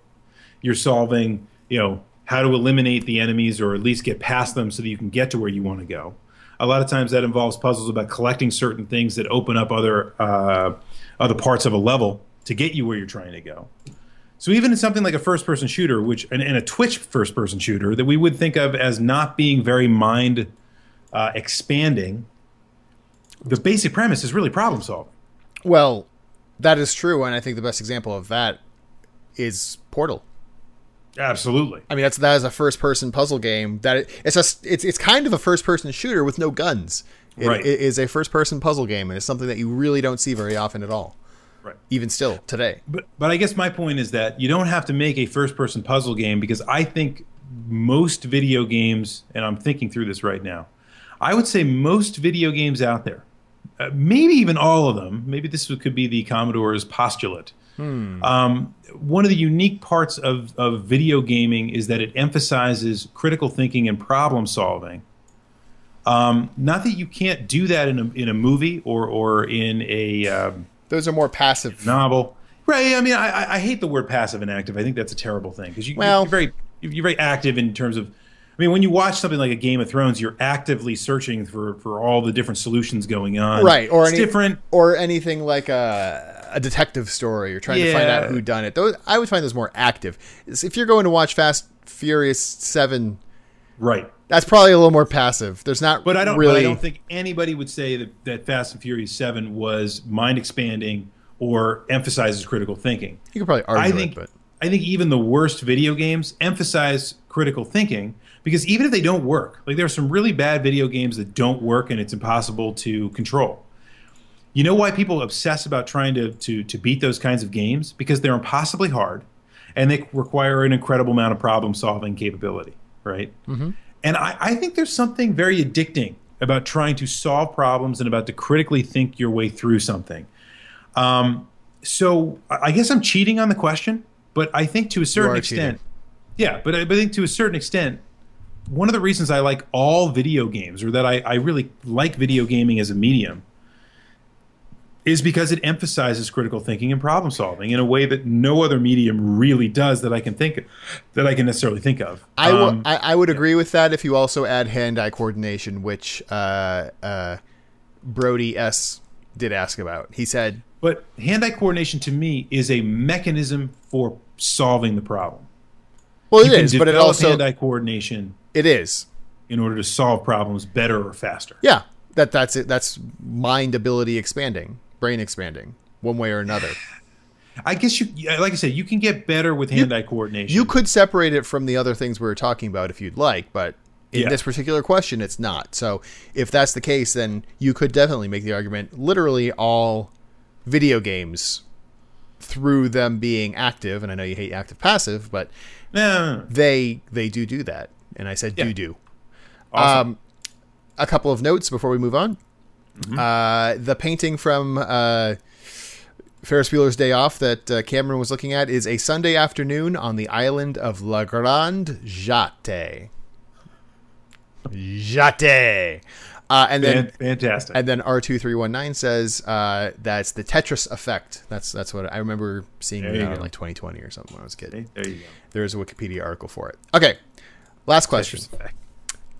You're solving, you know, how to eliminate the enemies or at least get past them so that you can get to where you want to go. A lot of times that involves puzzles about collecting certain things that open up other uh, other parts of a level to get you where you're trying to go. So even in something like a first-person shooter, which and, and a Twitch first-person shooter that we would think of as not being very mind uh, expanding, the basic premise is really problem solving. Well, that is true, and I think the best example of that is Portal. Absolutely. I mean, that's that is a first-person puzzle game that it's just it's it's kind of a first-person shooter with no guns. It, right. It is a first-person puzzle game, and it's something that you really don't see very often at all. Right. Even still today. But but I guess my point is that you don't have to make a first-person puzzle game, because I think most video games, and I'm thinking through this right now, I would say most video games out there, uh, maybe even all of them, maybe this could be the Commodore's postulate. Hmm. Um, one of the unique parts of, of video gaming is that it emphasizes critical thinking and problem solving. Um, not that you can't do that in a, in a movie or, or in a... Um, Those are more passive. Novel. Right. I mean, I, I hate the word passive and active. I think that's a terrible thing, because you, well, you're, very, you're very active in terms of, I mean, when you watch something like a Game of Thrones, you're actively searching for, for all the different solutions going on. Right. Or it's any, different. Or anything like a, a detective story. You're trying yeah. to find out who done it. Those, I would find those more active. If you're going to watch Fast Furious seven. Right. That's probably a little more passive. There's not but I don't, really... But I don't think anybody would say that, that Fast and Furious seven was mind-expanding or emphasizes critical thinking. You could probably argue I think, it, but... I think even the worst video games emphasize critical thinking, because even if they don't work, like there are some really bad video games that don't work and it's impossible to control. You know why people obsess about trying to, to, to beat those kinds of games? Because they're impossibly hard and they require an incredible amount of problem-solving capability, right? Mm-hmm. And I, I think there's something very addicting about trying to solve problems and about to critically think your way through something. Um, so I guess I'm cheating on the question, but I think to a certain extent, cheating. yeah, but I, but I think to a certain extent, one of the reasons I like all video games, or that I, I really like video gaming as a medium, is because it emphasizes critical thinking and problem solving in a way that no other medium really does that I can think of, that I can necessarily think of. I, w- um, I, I would yeah. agree with that if you also add hand-eye coordination, which uh, uh, Brody S did ask about. He said... But hand-eye coordination to me is a mechanism for solving the problem. Well, it is, but it also... hand-eye coordination... It is. ...in order to solve problems better or faster. Yeah, that that's it. That's mind ability expanding. Brain expanding one way or another. I guess you, like I said, you can get better with hand-eye coordination. You could separate it from the other things we were talking about if you'd like, but in yeah. this particular question, it's not. So if that's the case, then you could definitely make the argument literally all video games through them being active. And I know you hate active-passive, but no. they they do do that. And I said yeah. do do. Awesome. Um, a couple of notes before we move on. Mm-hmm. Uh, the painting from uh, Ferris Bueller's Day Off that uh, Cameron was looking at is a Sunday afternoon on the island of La Grande Jatte. Jatte. Uh, and then fantastic. And then R two three one nine says uh, that's the Tetris effect. That's that's what I remember seeing in like twenty twenty or something when I was a kid. There you go. There is a Wikipedia article for it. Okay, last question.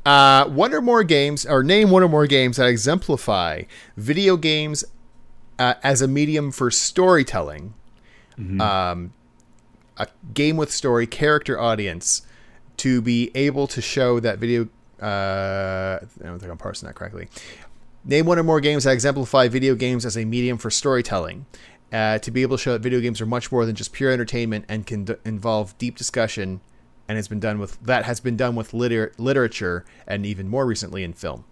Uh, one or more games, or name one or more games that exemplify video games uh, as a medium for storytelling, mm-hmm. um, a game with story, character, audience, to be able to show that video. Uh, I don't think I'm parsing that correctly. Name one or more games that exemplify video games as a medium for storytelling, uh, to be able to show that video games are much more than just pure entertainment and can d- involve deep discussion. And has been done with that has been done with liter- literature and even more recently in film.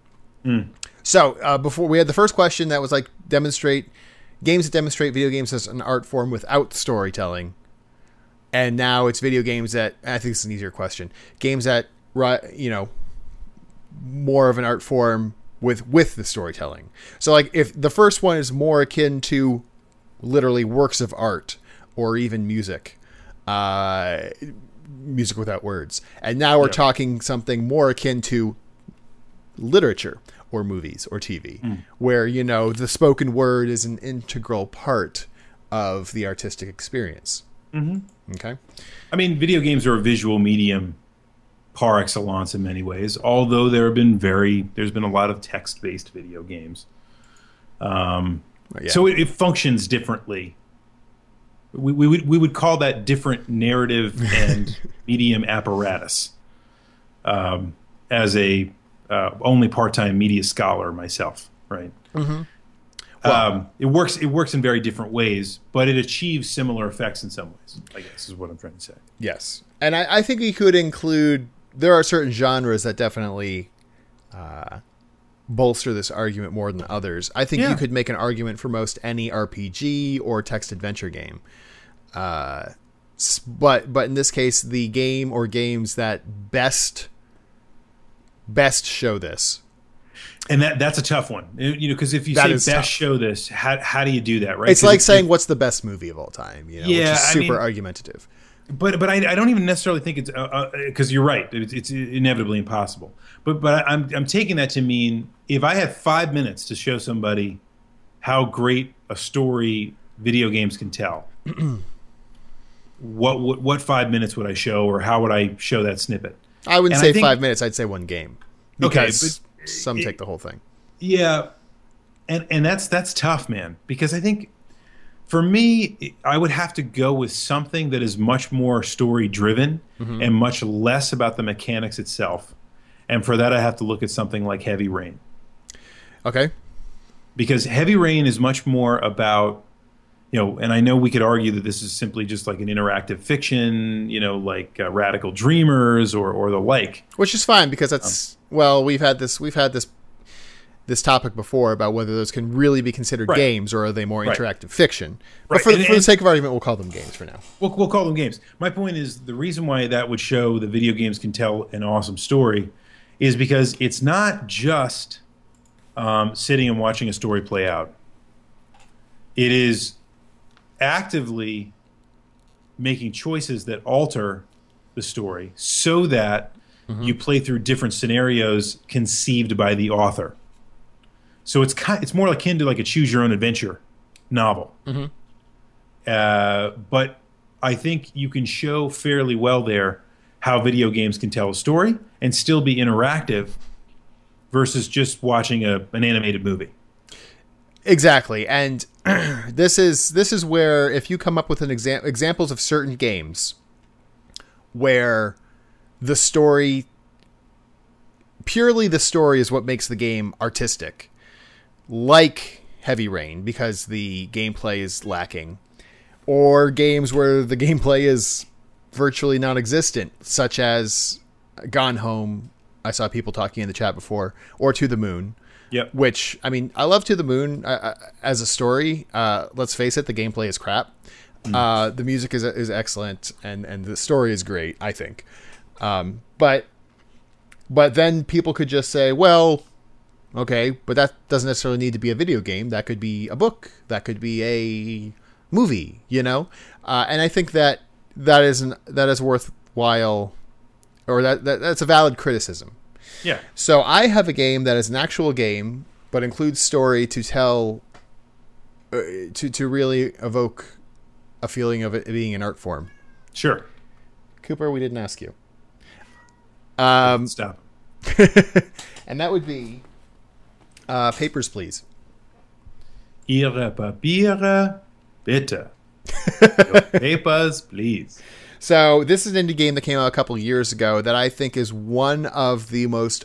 Mm. So uh, before we had the first question that was like demonstrate games that demonstrate video games as an art form without storytelling. And now it's video games that, I think it's an easier question, games that, you know, more of an art form with, with the storytelling. So like if the first one is more akin to literally works of art or even music, uh, music without words. And now we're yeah. talking something more akin to literature or movies or T V, mm. where, you know, the spoken word is an integral part of the artistic experience. Mm-hmm. Okay. I mean, video games are a visual medium par excellence in many ways, although there have been very, there's been a lot of text-based video games. Um, yeah. So it, it functions differently. We, we, would, we would call that different narrative and medium apparatus. Um, as a uh, only part-time media scholar myself, right? Mm-hmm. Well, um, it works. It works in very different ways, but it achieves similar effects in some ways, I guess is what I'm trying to say. Yes, and I, I think we could include. There are certain genres that definitely uh, bolster this argument more than others. I think yeah. you could make an argument for most any R P G or text adventure game, uh, but but in this case, the game or games that best best show this. And that that's a tough one, you know, because if you that say best tough. show this, how how do you do that, right? It's like it's, saying what's the best movie of all time, you know, yeah, which is super I mean, argumentative. But but I, I don't even necessarily think it's because uh, uh, you're right, it's, it's inevitably impossible. But but I'm I'm taking that to mean if I have five minutes to show somebody how great a story video games can tell, what, what what five minutes would I show, or how would I show that snippet? I wouldn't and say I think, five minutes. I'd say one game. Because okay. But, some take the whole thing. Yeah. And and that's that's tough, man, because I think for me, I would have to go with something that is much more story driven mm-hmm. and much less about the mechanics itself. And for that, I have to look at something like Heavy Rain. Okay. Because Heavy Rain is much more about, you know, and I know we could argue that this is simply just like an interactive fiction, you know, like uh, Radical Dreamers or or the like. Which is fine because that's, um, well, we've had this we've had this this topic before about whether those can really be considered right. games or are they more right. interactive fiction. But right. for, and, for and, the sake of argument, we'll call them games for now. We'll, we'll call them games. My point is the reason why that would show the video games can tell an awesome story is because it's not just um, sitting and watching a story play out. It is actively making choices that alter the story so that mm-hmm. you play through different scenarios conceived by the author. So it's kind, it's more akin to like a choose-your-own-adventure novel. Mm-hmm. Uh, but I think you can show fairly well there how video games can tell a story and still be interactive versus just watching a, an animated movie. Exactly, and this is this is where if you come up with an exam- examples of certain games where the story, purely the story is what makes the game artistic, like Heavy Rain, because the gameplay is lacking, or games where the gameplay is virtually non-existent, such as Gone Home, I saw people talking in the chat before, or To the Moon. Yep. Which, I mean, I love To the Moon uh, as a story. Uh, let's face it, the gameplay is crap. Mm. Uh, the music is is excellent, and, and the story is great, I think. Um, but but then people could just say, well, okay, but that doesn't necessarily need to be a video game. That could be a book. That could be a movie, you know? Uh, and I think that that is, an, that is worthwhile, or that, that that's a valid criticism. Yeah. So I have a game that is an actual game, but includes story to tell, uh, to to really evoke a feeling of it being an art form. Sure. Cooper, we didn't ask you. Um, Stop. And that would be uh, Papers, Please. Ihre Papiere, bitte. Your papers, please. So this is an indie game that came out a couple of years ago that I think is one of the most,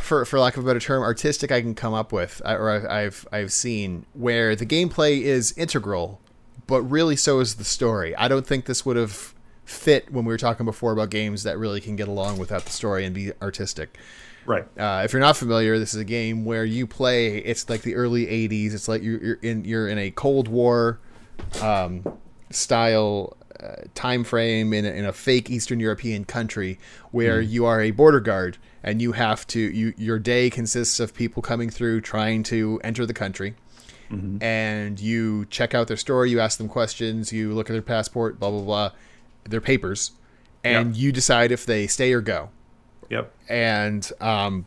for for lack of a better term, artistic I can come up with, or I've I've seen, where the gameplay is integral, but really so is the story. I don't think this would have fit when we were talking before about games that really can get along without the story and be artistic. Right. Uh, if you're not familiar, this is a game where you play. It's like the early eighties. It's like you're, you're in you're in a Cold War um, style. uh, time frame in a, in a fake Eastern European country where mm. you are a border guard and you have to, you, your day consists of people coming through trying to enter the country. Mm-hmm. And you check out their story, you ask them questions, you look at their passport, blah, blah, blah, their papers, and yep. you decide if they stay or go. Yep. And um,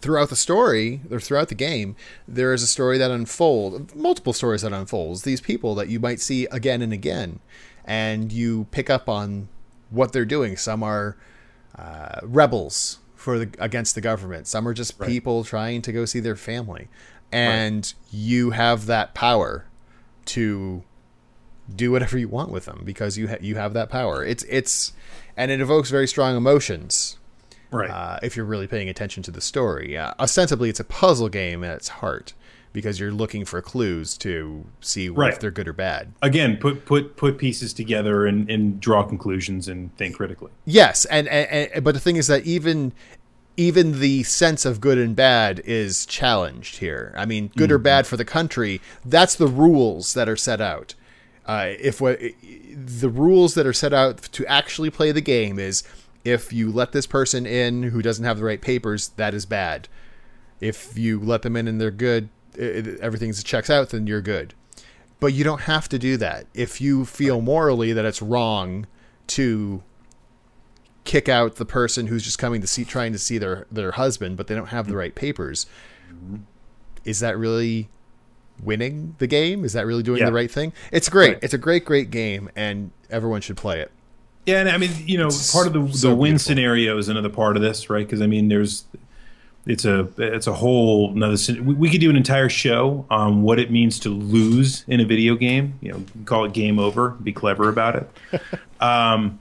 throughout the story, or throughout the game, there is a story that unfolds, multiple stories that unfolds, these people that you might see again and again, and you pick up on what they're doing. Some are uh, rebels for the, against the government. Some are just right. people trying to go see their family. And right. you have that power to do whatever you want with them because you ha- you have that power. It's it's and it evokes very strong emotions, right? Uh, if you're really paying attention to the story, uh, ostensibly it's a puzzle game at its heart because you're looking for clues to see right. if they're good or bad. Again, put put put pieces together and, and draw conclusions and think critically. Yes, and, and, and but the thing is that even. Even the sense of good and bad is challenged here. I mean, good mm-hmm. or bad for the country, that's the rules that are set out. Uh, if what, the rules that are set out to actually play the game is if you let this person in who doesn't have the right papers, that is bad. If you let them in and they're good, it, everything checks out, then you're good. But you don't have to do that. If you feel morally that it's wrong to kick out the person who's just coming to see, trying to see their, their husband, but they don't have the right papers. Is that really winning the game? Is that really doing yeah. the right thing? It's great. Right. It's a great, great game, and everyone should play it. Yeah, and I mean, you know, it's part of the so the win beautiful. scenario is another part of this, right? Because I mean, there's it's a it's a whole another. We, we could do an entire show on what it means to lose in a video game. You know, call it game over. Be clever about it. um,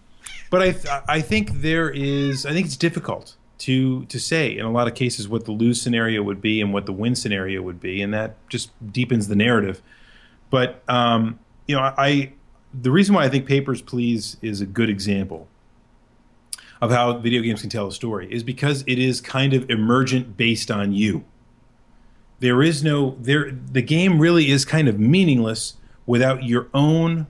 But I th- I think there is I think it's difficult to to say in a lot of cases what the lose scenario would be and what the win scenario would be, and that just deepens the narrative. But um, you know, I the reason why I think Papers, Please is a good example of how video games can tell a story is because it is kind of emergent based on you. There is no there the game really is kind of meaningless without your own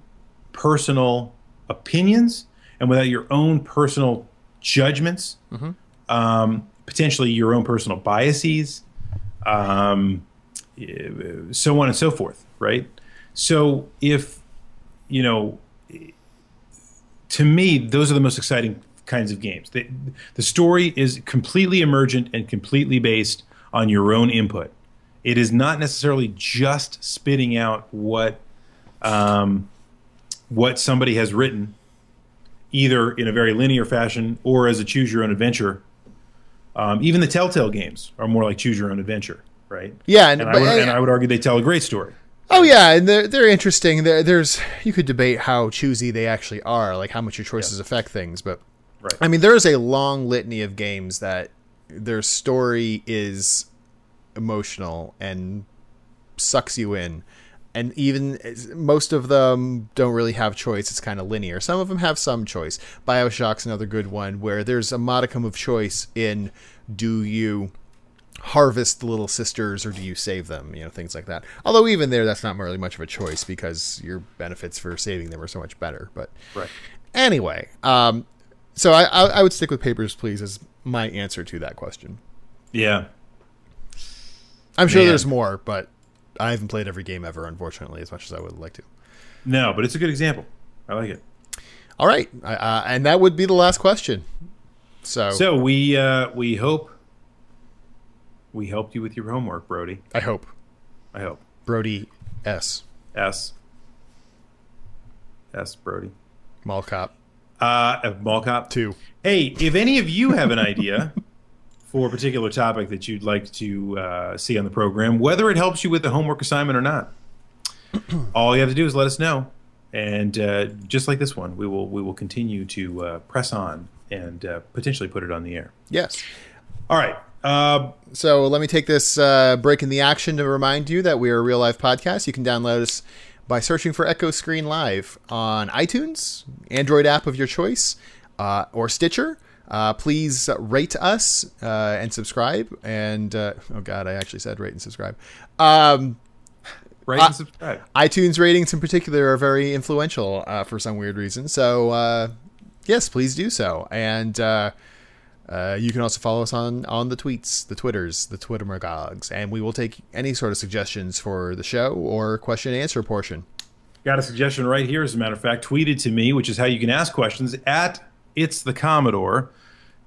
personal opinions. And without your own personal judgments, mm-hmm. um, potentially your own personal biases, um, so on and so forth, right? So if, you know, to me, those are the most exciting kinds of games. The, the story is completely emergent and completely based on your own input. It is not necessarily just spitting out what um, what somebody has written, either in a very linear fashion or as a choose-your-own-adventure. Um, even the Telltale games are more like choose-your-own-adventure, right? Yeah, and, and, I would, I, and I would argue they tell a great story. Oh yeah, and they're they're interesting. They're, there's you could debate how choosy they actually are, like how much your choices yeah. affect things. But right. I mean, there is a long litany of games that their story is emotional and sucks you in. And even most of them don't really have choice. It's kind of linear. Some of them have some choice. BioShock's another good one where there's a modicum of choice in do you harvest the little sisters or do you save them? You know, things like that. Although even there, that's not really much of a choice because your benefits for saving them are so much better. But right. anyway, um, so I, I, I would stick with Papers, Please as my answer to that question. Yeah. I'm sure Man. there's more, but I haven't played every game ever, unfortunately, as much as I would like to. No, but it's a good example. I like it. All right. Uh, and that would be the last question. So so we uh, we hope we helped you with your homework, Brody. I hope. I hope. Brody S. S. S. Brody. Mall Cop. Uh, Mall Cop two. Hey, if any of you have an idea for a particular topic that you'd like to uh, see on the program, whether it helps you with the homework assignment or not, all you have to do is let us know, and uh, just like this one, we will we will continue to uh, press on and uh, potentially put it on the air. Yes. All right. Uh, so let me take this uh, break in the action to remind you that we are a real life podcast. You can download us by searching for Echo Screen Live on iTunes, Android app of your choice, uh, or Stitcher. Uh, please rate us uh, and subscribe. And uh, oh god, I actually said rate and subscribe. Um, Rate uh, and subscribe. iTunes ratings in particular are very influential uh, for some weird reason. So, uh, yes, please do so. And uh, uh, you can also follow us on, on the tweets, the Twitters, the Twittermagogs. And we will take any sort of suggestions for the show or question and answer portion. Got a suggestion right here, as a matter of fact. Tweeted to me, which is how you can ask questions, at It's the Commodore.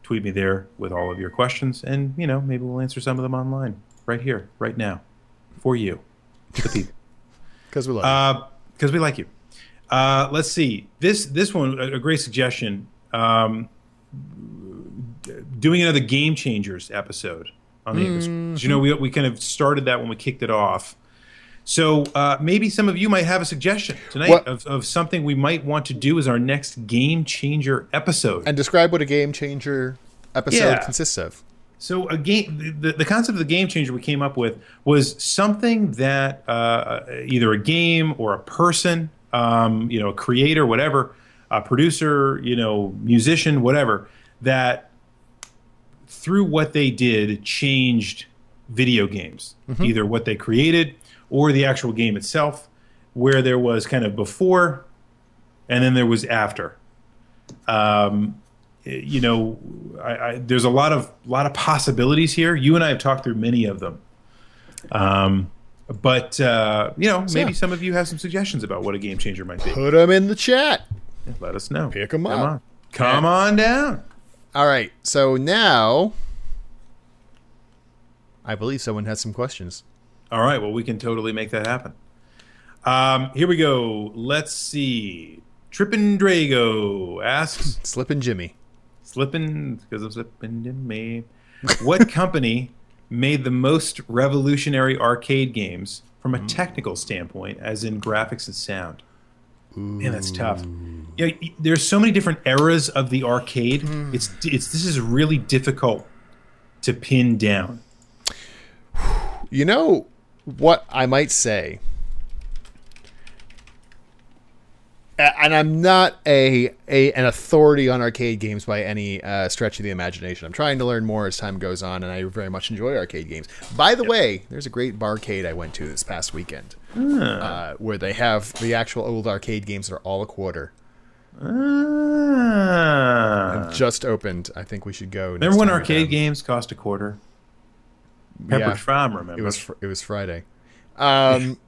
Tweet me there with all of your questions, and, you know, maybe we'll answer some of them online right here, right now, for you, the people. Because we love you. Because uh, we like you. Uh, let's see. This this one, a great suggestion. Um, doing another Game Changers episode on the English. Mm-hmm. You know, we, we kind of started that when we kicked it off. So uh, maybe some of you might have a suggestion tonight of, of something we might want to do as our next Game Changer episode. And describe what a Game Changer episode yeah. consists of. So a game, the, the concept of the Game Changer we came up with was something that uh, either a game or a person, um, you know, a creator, whatever, a producer, you know, musician, whatever, that through what they did changed video games, mm-hmm. either what they created or the actual game itself, where there was kind of before and then there was after. Um, you know, I, I, there's a lot of lot of possibilities here. You and I have talked through many of them. Um, but, uh, you know, maybe yeah. some of you have some suggestions about what a game changer might be. Put them in the chat. Let us know. Pick them Come up. On. Come yeah. on down. All right. So now I believe someone has some questions. All right, well, we can totally make that happen. Um, here we go. Let's see. Trippin' Drago asks... Slippin' Jimmy. Slippin', because I'm Slippin' Jimmy. What company made the most revolutionary arcade games from a technical standpoint, as in graphics and sound? Ooh. Man, that's tough. You know, there's so many different eras of the arcade. Mm. It's it's This is really difficult to pin down. You know... What I might say, and I'm not a, a an authority on arcade games by any uh, stretch of the imagination. I'm trying to learn more as time goes on, and I very much enjoy arcade games. By the yep. way, there's a great barcade I went to this past weekend hmm. uh, where they have the actual old arcade games that are all a quarter. Ah. Just opened. I think we should go. Remember when arcade around. games cost a quarter? Pepperidge yeah. Farm, remember? It was fr- it was Friday, um,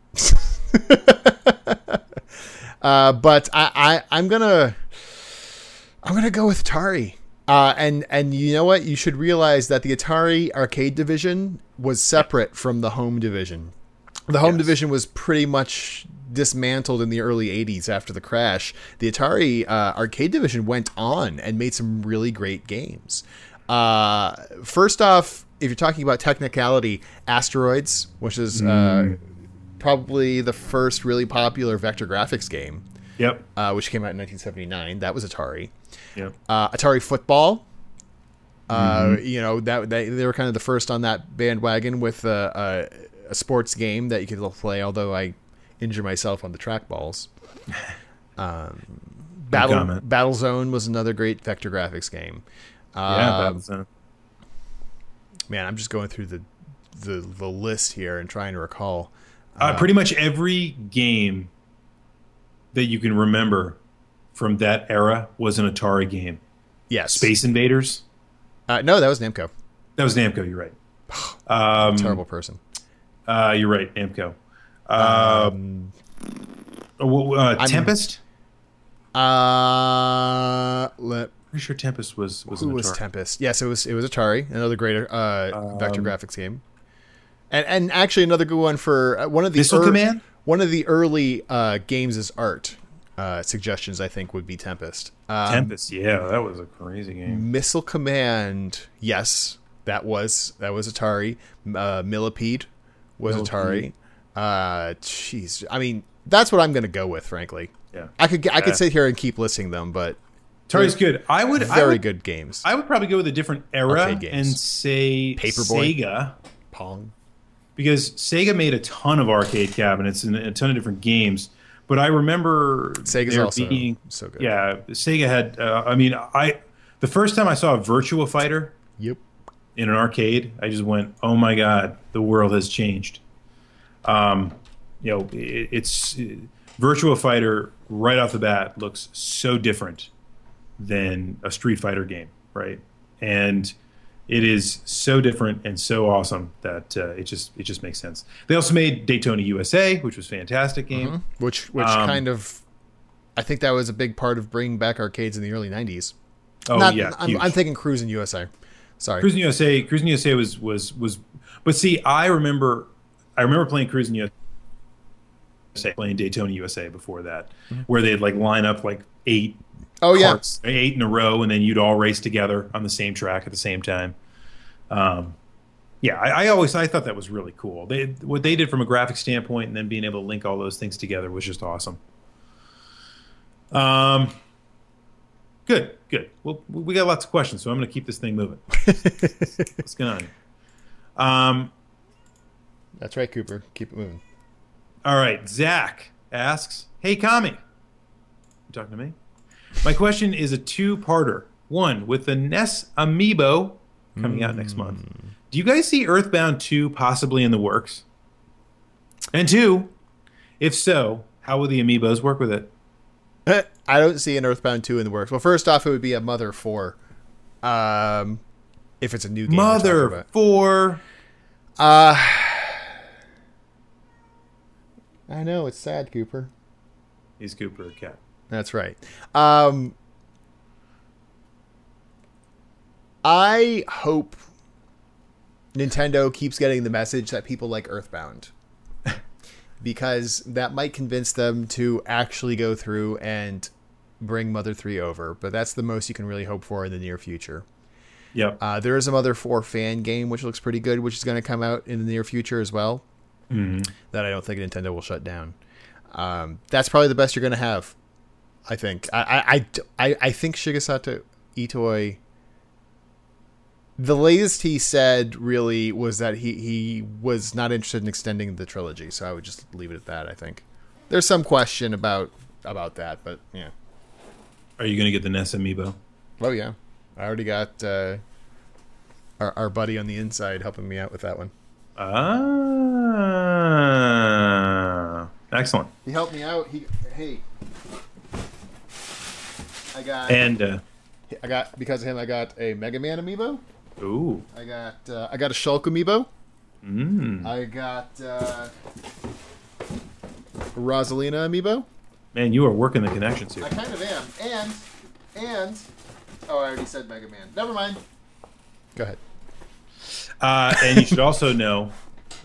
uh, but I, I I'm gonna I'm gonna go with Atari, uh, and and you know what? You should realize that the Atari arcade division was separate from the home division. The home yes. division was pretty much dismantled in the early eighties after the crash. The Atari uh, arcade division went on and made some really great games. Uh, first off, if you're talking about technicality, Asteroids, which is uh, mm. probably the first really popular vector graphics game, yep, uh, which came out in nineteen seventy-nine. That was Atari. Yep. Uh, Atari Football. Mm-hmm. Uh, you know that they, they were kind of the first on that bandwagon with a, a, a sports game that you could play. Although I injure myself on the trackballs. Um, Battle Battlezone was another great vector graphics game. Uh, yeah, Battlezone. Man, I'm just going through the, the the list here and trying to recall. Uh, uh, pretty much every game that you can remember from that era was an Atari game. Yes. Space Invaders? Uh, no, that was Namco. That was Namco, you're right. Um, terrible person. Uh, you're right, Namco. Uh, um, uh, Tempest? Uh, let Pretty sure Tempest was was Who an Atari. was Tempest? Yes, it was it was Atari, another great uh, um, vector graphics game, and and actually another good one for uh, one of the Missile er- Command. One of the early uh, games as art uh, suggestions, I think, would be Tempest. Um, Tempest, yeah, that was a crazy game. Missile Command, yes, that was that was Atari. Uh, Millipede was Millipede. Atari. Uh, jeez, I mean, that's what I'm going to go with, frankly. Yeah, I could I yeah. could sit here and keep listing them, but. Atari's good. I would very I would, good games. I would probably go with a different era and say Paperboy. Sega, Pong, because Sega made a ton of arcade cabinets and a ton of different games. But I remember Sega's also being, so good. Yeah, Sega had. Uh, I mean, I the first time I saw a Virtua Fighter, yep, in an arcade, I just went, "Oh my god, the world has changed." Um, you know, it, it's it, Virtua Fighter right off the bat looks so different than a Street Fighter game, right? And it is so different and so awesome that uh, it just it just makes sense. They also made Daytona U S A, which was a fantastic game, mm-hmm. which which um, kind of I think that was a big part of bringing back arcades in the early nineties. Oh Not, yeah, I'm, I'm thinking Cruisin' U S A. Sorry, Cruisin' U S A. Cruisin' U S A was was was. But see, I remember, I remember playing Cruisin' U S A, playing Daytona U S A before that, mm-hmm. where they'd like line up like eight. Oh carts, yeah, eight in a row, and then you'd all race together on the same track at the same time. Um, yeah, I, I always I thought that was really cool. They what they did from a graphic standpoint, and then being able to link all those things together was just awesome. Um, good, good. Well, we got lots of questions, so I'm going to keep this thing moving. What's going on? Um, that's right, Cooper. Keep it moving. All right, Zach asks, "Hey, Kami, you talking to me?" My question is a two-parter. One, with the N E S Amiibo coming mm. out next month, do you guys see Earthbound two possibly in the works? And two, if so, how will the Amiibos work with it? I don't see an Earthbound two in the works. Well, first off, it would be a Mother four. Um, if it's a new game. Mother four. Uh, I know, it's sad, Cooper. Is Cooper a cat? That's right. Um, I hope Nintendo keeps getting the message that people like Earthbound, because that might convince them to actually go through and bring Mother three over. But that's the most you can really hope for in the near future. Yep. Uh, there is a Mother four fan game, which looks pretty good, which is going to come out in the near future as well. Mm-hmm. That I don't think Nintendo will shut down. Um, that's probably the best you're going to have. I think I I, I, I think Shigesato Itoi, the latest he said really was that he, he was not interested in extending the trilogy, so I would just leave it at that, I think. There's some question about about that, but yeah. Are you gonna get the N E S Amiibo? Oh yeah. I already got uh, our our buddy on the inside helping me out with that one. Ah, excellent. He helped me out. He hey I got and uh, I got because of him. I got a Mega Man amiibo. Ooh. I got uh, I got a Shulk amiibo. Mm. I got uh, a Rosalina amiibo. Man, you are working the connections here. I kind of am. And and oh, I already said Mega Man. Never mind. Go ahead. Uh, and you should also know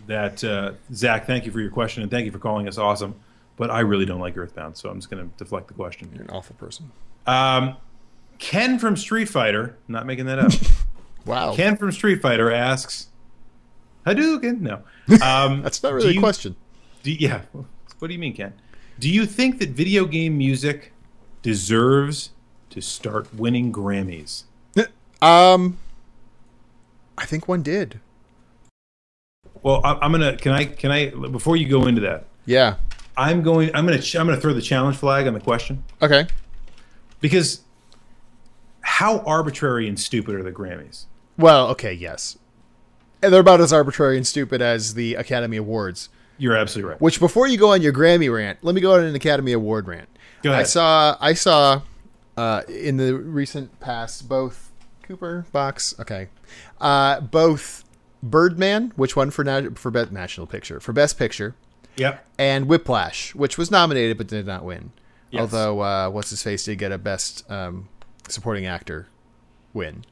that uh, Zach, thank you for your question and thank you for calling us awesome. But I really don't like Earthbound, so I'm just going to deflect the question. You're an awful person. Um, Ken from Street Fighter, I'm not making that up. Wow. Ken from Street Fighter asks, Hadouken? No. Um, That's not really a you, question. Do, yeah. What do you mean, Ken? Do you think that video game music deserves to start winning Grammys? Um, I think one did. Well, I, I'm gonna. Can I? Can I? Before you go into that. Yeah. I'm going. I'm gonna. I'm gonna throw the challenge flag on the question. Okay. Because how arbitrary and stupid are the Grammys? Well, okay, yes, and they're about as arbitrary and stupid as the Academy Awards. You're absolutely right. Which, before you go on your Grammy rant, let me go on an Academy Award rant. Go ahead. I saw. I saw uh, in the recent past both Cooper Box. Okay, uh, both Birdman, which won for na- for best national picture for best picture. Yep. And Whiplash, which was nominated but did not win. Yes. Although, uh, what's-his-face did get a Best um, Supporting Actor win.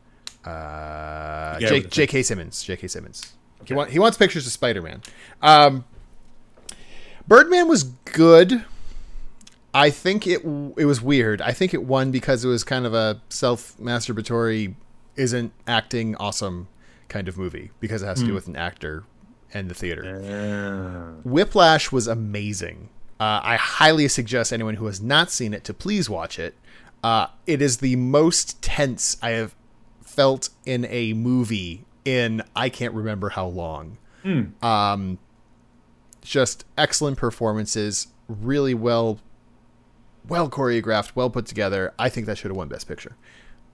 Uh, yeah, J K Simmons. J K Simmons. Okay. He, want, he wants pictures of Spider-Man. Um, Birdman was good. I think it it was weird. I think it won because it was kind of a self-masturbatory, isn't acting awesome kind of movie. Because it has to mm. do with an actor and the theater. Yeah. Whiplash was amazing. Uh, I highly suggest anyone who has not seen it to please watch it. Uh, it is the most tense I have felt in a movie in I can't remember how long. Mm. Um, just excellent performances, really well, well choreographed, well put together. I think that should have won Best Picture.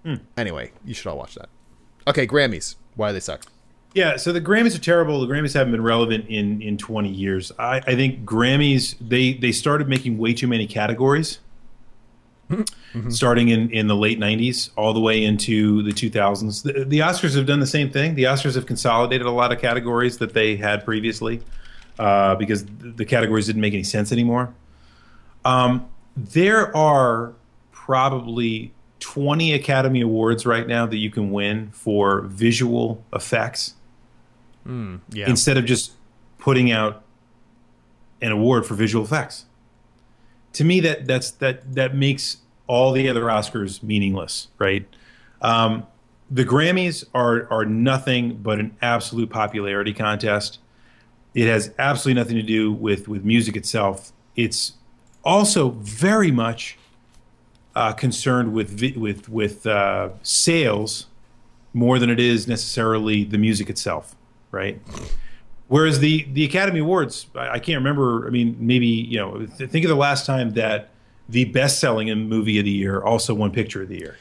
Mm. Anyway, you should all watch that. Okay, Grammys. Why do they suck? Yeah, so the Grammys are terrible. The Grammys haven't been relevant in, in twenty years. I, I think Grammys, they, they started making way too many categories, mm-hmm. starting in, in the late nineties all the way into the two thousands. The, the Oscars have done the same thing. The Oscars have consolidated a lot of categories that they had previously uh, because the categories didn't make any sense anymore. Um, there are probably twenty Academy Awards right now that you can win for visual effects. Mm, yeah. Instead of just putting out an award for visual effects. To me, that that's that that makes all the other Oscars meaningless, right? Um, the Grammys are are nothing but an absolute popularity contest. It has absolutely nothing to do with with music itself. It's also very much uh, concerned with with with uh, sales more than it is necessarily the music itself. Right. Whereas the, the Academy Awards, I, I can't remember. I mean, maybe, you know, th- think of the last time that the best selling movie of the year also won Picture of the Year.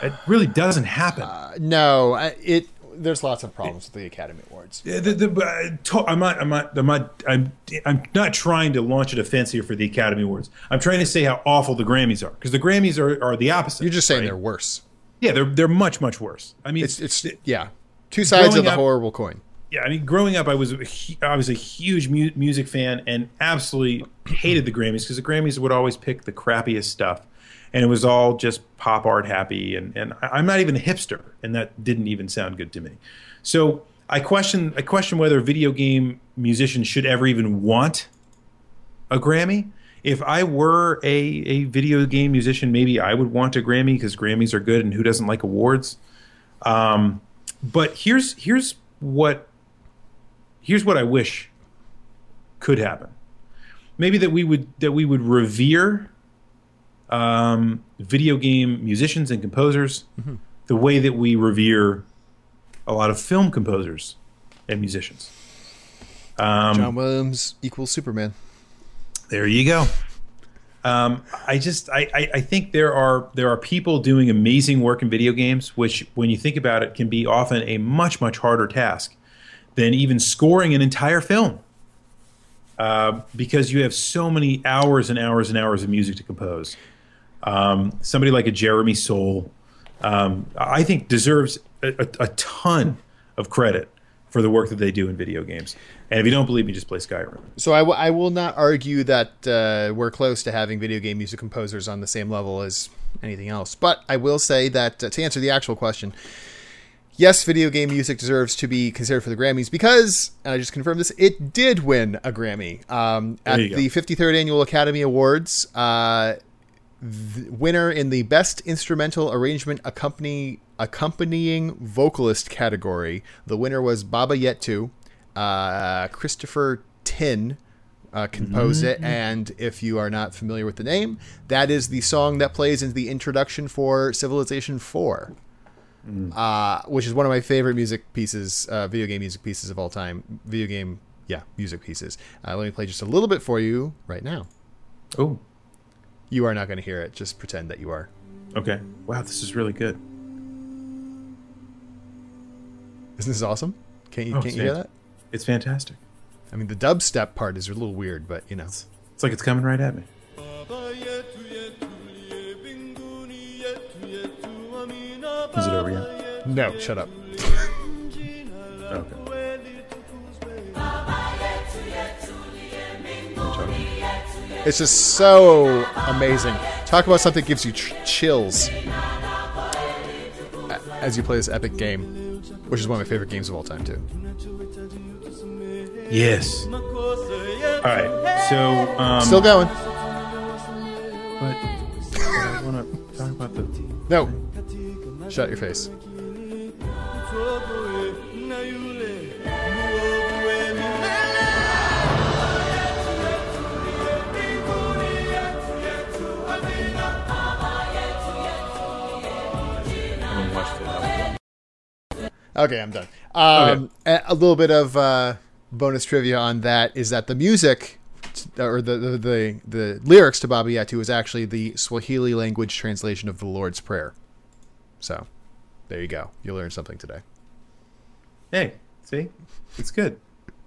It really doesn't happen. Uh, no, I, it there's lots of problems it, with the Academy Awards. The, the, the, uh, to, I'm not I'm not I'm not I'm, I'm not trying to launch a defense here for the Academy Awards. I'm trying to say how awful the Grammys are, because the Grammys are, are the opposite. You're just saying, right? They're worse. Yeah, they're they're much, much worse. I mean, it's it's it, yeah. Two sides growing of the up, horrible coin. Yeah, I mean, growing up, I was a, I was a huge mu- music fan and absolutely hated the Grammys, because the Grammys would always pick the crappiest stuff, and it was all just pop art happy. And, and I'm not even a hipster, and that didn't even sound good to me. So I question I question whether video game musicians should ever even want a Grammy. If I were a a video game musician, maybe I would want a Grammy, because Grammys are good, and who doesn't like awards? Um. But here's here's what here's what I wish could happen. Maybe that we would that we would revere um, video game musicians and composers, mm-hmm. the way that we revere a lot of film composers and musicians. Um, John Williams equals Superman. There you go. Um, I just I, I, I think there are there are people doing amazing work in video games, which when you think about it can be often a much, much harder task than even scoring an entire film, uh, because you have so many hours and hours and hours of music to compose. Um, somebody like a Jeremy Soule, um, I think, deserves a, a, a ton of credit for the work that they do in video games. And if you don't believe me, just play Skyrim. So I, w- I will not argue that uh, we're close to having video game music composers on the same level as anything else. But I will say that uh, to answer the actual question, yes, video game music deserves to be considered for the Grammys because, and I just confirmed this, it did win a Grammy. Um, at the fifty-third Annual Academy Awards, uh, the winner in the Best Instrumental Arrangement Accompany... Accompanying vocalist category. The winner was Baba Yetu. Uh, Christopher Tin uh, composed mm-hmm. it, and if you are not familiar with the name, that is the song that plays in the introduction for Civilization four, mm. uh, which is one of my favorite music pieces, uh, video game music pieces of all time. Video game, yeah, music pieces. Uh, let me play just a little bit for you right now. Oh, you are not going to hear it. Just pretend that you are. Okay. Wow, this is really good. Isn't this awesome? Can't you, oh, can't you hear that? It's fantastic. I mean, the dubstep part is a little weird, but, you know. It's, it's like it's coming right at me. Is it over yet? No, shut up. Okay. It's just so amazing. Talk about something that gives you ch- chills as you play this epic game. Which is one of my favorite games of all time, too. Yes. All right. So, um... still going. But I want to talk about the... No. Shut your face. Okay, I'm done. Um, okay. A little bit of uh, bonus trivia on that is that the music, or the the, the, the lyrics to Baba Yetu is actually the Swahili language translation of the Lord's Prayer. So, there you go. You learned something today. Hey, see, it's good.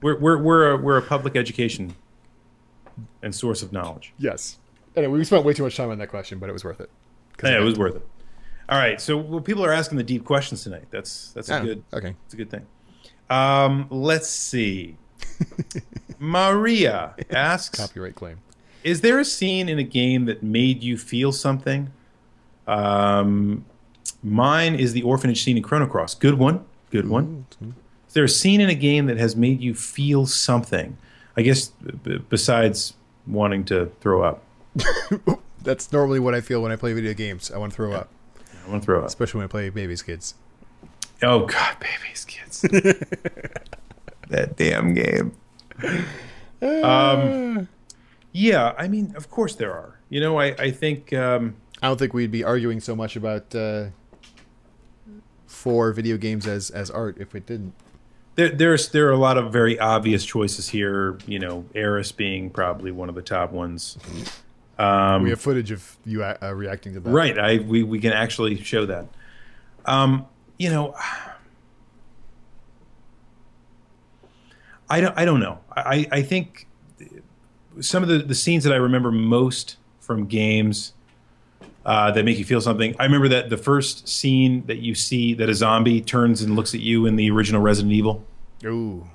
We're we're we're a, we're a public education and source of knowledge. Yes. Anyway, we spent way too much time on that question, but it was worth it. Yeah, it was worth it. All right, so well, people are asking the deep questions tonight. That's that's a oh, good. Okay, it's a good thing. Um, let's see. Maria asks. Copyright claim. Is there a scene in a game that made you feel something? Um, mine is the orphanage scene in Chrono Cross. Good one. Good one. Mm-hmm. Is there a scene in a game that has made you feel something? I guess b- besides wanting to throw up. That's normally what I feel when I play video games. I want to throw yeah. up. I want to throw up. Especially when I play Baby's Kids. Oh, God, Baby's Kids. That damn game. Um, yeah, I mean, of course there are. You know, I, I think... Um, I don't think we'd be arguing so much about uh, for video games as, as art if we didn't. There, there's, there are a lot of very obvious choices here. You know, Eris being probably one of the top ones. Um, we have footage of you uh, reacting to that. Right. I we, we can actually show that. Um, you know, I don't I don't know. I, I think some of the, the scenes that I remember most from games uh, that make you feel something. I remember that the first scene that you see that a zombie turns and looks at you in the original Resident Evil. Ooh.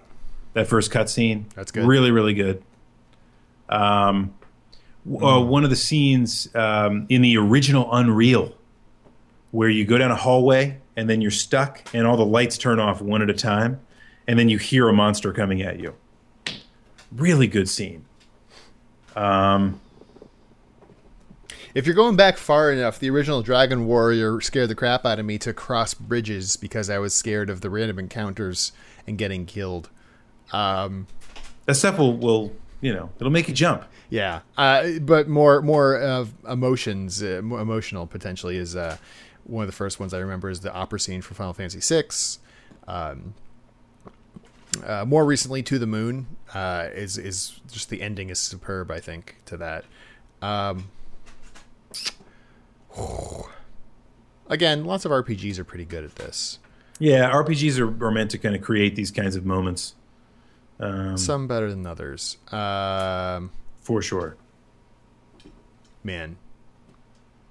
That first cutscene. That's good. Really, really good. Um Uh, one of the scenes um, in the original Unreal where you go down a hallway and then you're stuck and all the lights turn off one at a time and then you hear a monster coming at you. Really good scene. Um, if you're going back far enough, the original Dragon Warrior scared the crap out of me to cross bridges because I was scared of the random encounters and getting killed. Um, that stuff will, will, you know, it'll make you jump. Yeah, uh, but more more of emotions, uh, more emotional potentially is uh, one of the first ones I remember is the opera scene from Final Fantasy six. Um, uh, more recently, To the Moon uh, is is just the ending is superb, I think, to that. Um, again, lots of R P Gs are pretty good at this. Yeah, R P Gs are, are meant to kind of create these kinds of moments. Um, Some better than others. Um... For sure. Man.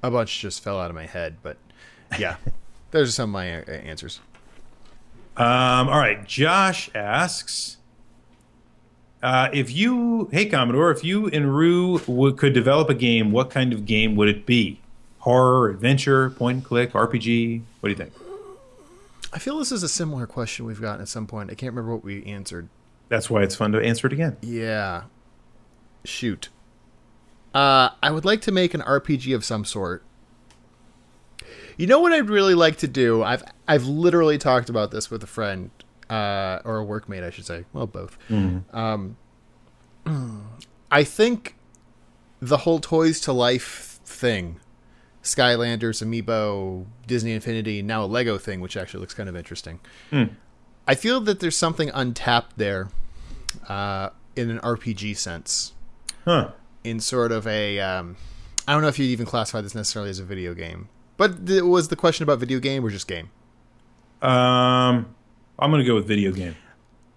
A bunch just fell out of my head, but yeah. Those are some of my answers. Um, all right. Josh asks, uh, if you, hey, Commodore, if you and Rue would, could develop a game, what kind of game would it be? Horror, adventure, point and click, R P G? What do you think? I feel this is a similar question we've gotten at some point. I can't remember what we answered. That's why it's fun to answer it again. Yeah. Shoot. Uh, I would like to make an R P G of some sort. You know what I'd really like to do? I've I've literally talked about this with a friend, uh, or a workmate, I should say. Well, both. Mm-hmm. Um, I think the whole Toys to Life thing, Skylanders, Amiibo, Disney Infinity, now a Lego thing, which actually looks kind of interesting. Mm. I feel that there's something untapped there uh, in an R P G sense. Huh. In sort of a, um, I don't know if you'd even classify this necessarily as a video game, but th- was the question about video game or just game? Um, I'm going to go with video game.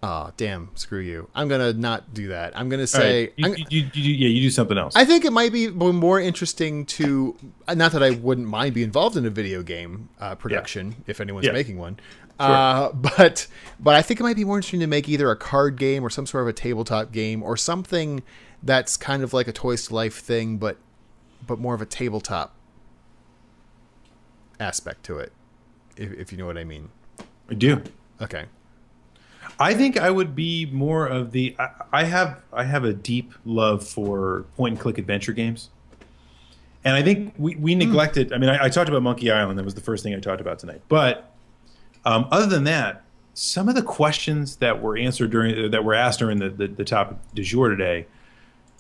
Oh, damn. Screw you. I'm going to not do that. I'm going to say... All right. you, you, you, you, yeah, you do something else. I think it might be more interesting to, not that I wouldn't mind being involved in a video game uh, production, yeah. if anyone's yeah. making one, sure. uh, but but I think it might be more interesting to make either a card game or some sort of a tabletop game or something that's kind of like a Toys to Life thing, but but more of a tabletop aspect to it, if, if you know what I mean. I do. Okay. I think I would be more of the. I, I have I have a deep love for point and click adventure games, and I think we we neglected. Mm. I mean, I, I talked about Monkey Island. That was the first thing I talked about tonight. But um, other than that, some of the questions that were answered during that were asked during the the, the topic du jour today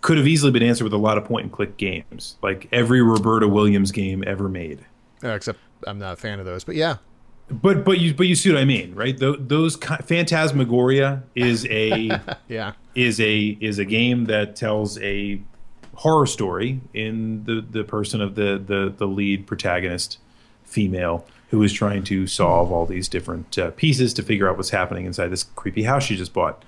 could have easily been answered with a lot of point and click games, like every Roberta Williams game ever made. Uh, except I'm not a fan of those, but yeah. But but you but you see what I mean, right? Those, those Phantasmagoria is a yeah is a is a game that tells a horror story in the, the person of the, the, the lead protagonist female who is trying to solve all these different uh, pieces to figure out what's happening inside this creepy house she just bought.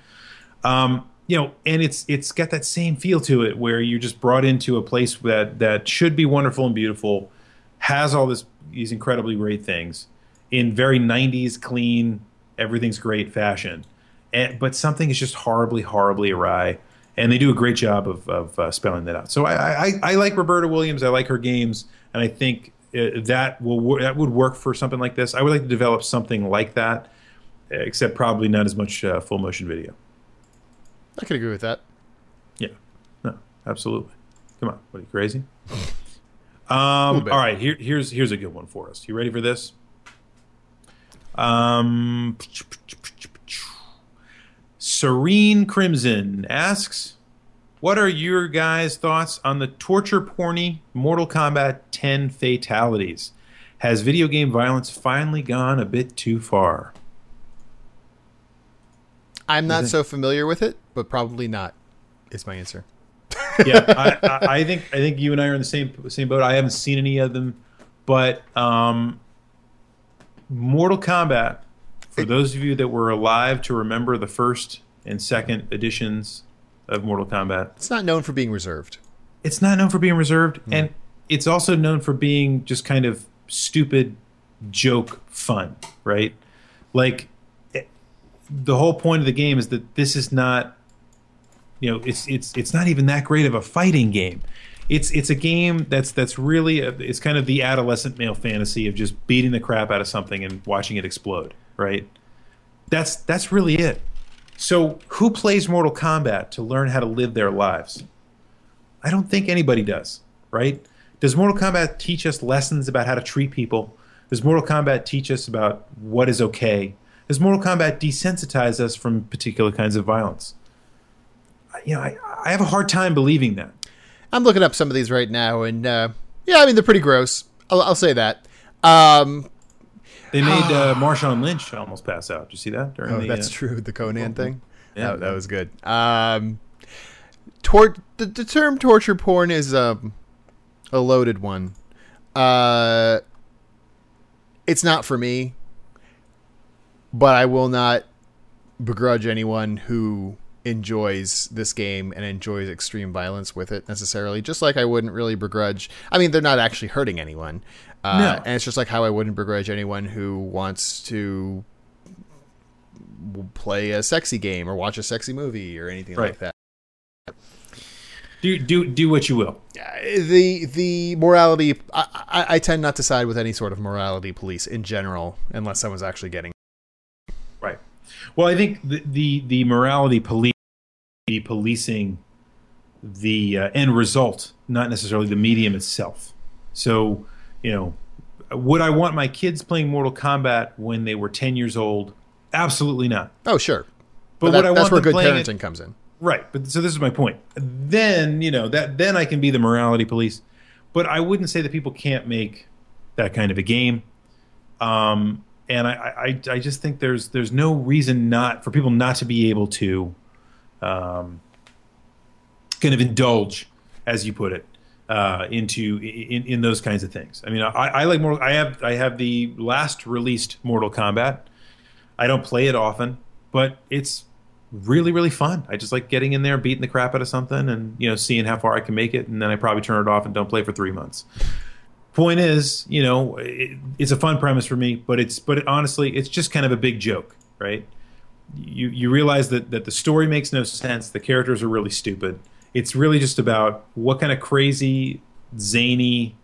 Um, you know, and it's it's got that same feel to it where you're just brought into a place that that should be wonderful and beautiful, has all this these incredibly great things in very nineties clean, everything's great fashion. And, but something is just horribly, horribly awry. And they do a great job of, of uh, spelling that out. So I, I, I like Roberta Williams. I like her games. And I think that will that would work for something like this. I would like to develop something like that, except probably not as much uh, full motion video. I could agree with that. Yeah. No, absolutely. Come on. What, are you crazy? Um, all right. Here, here's here's a good one for us. You ready for this? Um... Serene Crimson asks, what are your guys' thoughts on the torture-porny Mortal Kombat ten fatalities? Has video game violence finally gone a bit too far? I'm not so familiar with it, but probably not is my answer. Yeah, I, I, I think I think you and I are in the same same boat. I haven't seen any of them, but um, Mortal Kombat... For those of you that were alive to remember the first and second editions of Mortal Kombat. It's not known for being reserved. It's not known for being reserved. Mm. And it's also known for being just kind of stupid joke fun, right? Like, it, the whole point of the game is that this is not, you know, it's it's it's not even that great of a fighting game. It's it's a game that's that's really, a, it's kind of the adolescent male fantasy of just beating the crap out of something and watching it explode. Right, that's that's really it. So who plays Mortal Kombat to learn how to live their lives? I don't think anybody does, right? Does Mortal Kombat teach us lessons about how to treat people? Does Mortal Kombat teach us about what is okay? Does Mortal Kombat desensitize us from particular kinds of violence? You know, I, I have a hard time believing that. I'm looking up some of these right now, and uh, yeah, I mean they're pretty gross. I'll, I'll say that. Um, They made uh, Marshawn Lynch almost pass out. Did you see that? During oh, the, that's uh, true. The Conan thing. Yeah, oh, that was good. Um, tor- the, the term torture porn is um, a loaded one. Uh, it's not for me, but I will not begrudge anyone who enjoys this game and enjoys extreme violence with it necessarily. Just like I wouldn't really begrudge. I mean, they're not actually hurting anyone. Uh, no. And it's just like how I wouldn't begrudge anyone who wants to play a sexy game or watch a sexy movie or anything right. like that. Do do do what you will. The the morality, I, I, I tend not to side with any sort of morality police in general, unless someone's actually getting right. Well, I think the the, the morality police be policing the uh, end result, not necessarily the medium itself. So. You know, would I want my kids playing Mortal Kombat when they were ten years old? Absolutely not. Oh, sure. But, but that, would I that's want where good parenting it? comes in. Right. But so this is my point. Then, you know, that then I can be the morality police. But I wouldn't say that people can't make that kind of a game. Um, and I, I, I just think there's there's no reason not for people not to be able to um, kind of indulge, as you put it. Uh, into in, in those kinds of things. I mean, I, I like Mortal. I have I have the last released Mortal Kombat. I don't play it often, but it's really really fun. I just like getting in there, beating the crap out of something, and you know, seeing how far I can make it, and then I probably turn it off and don't play for three months. Point is, you know, it, it's a fun premise for me, but it's but it, honestly, it's just kind of a big joke, right? You you realize that that the story makes no sense. The characters are really stupid. It's really just about what kind of crazy, zany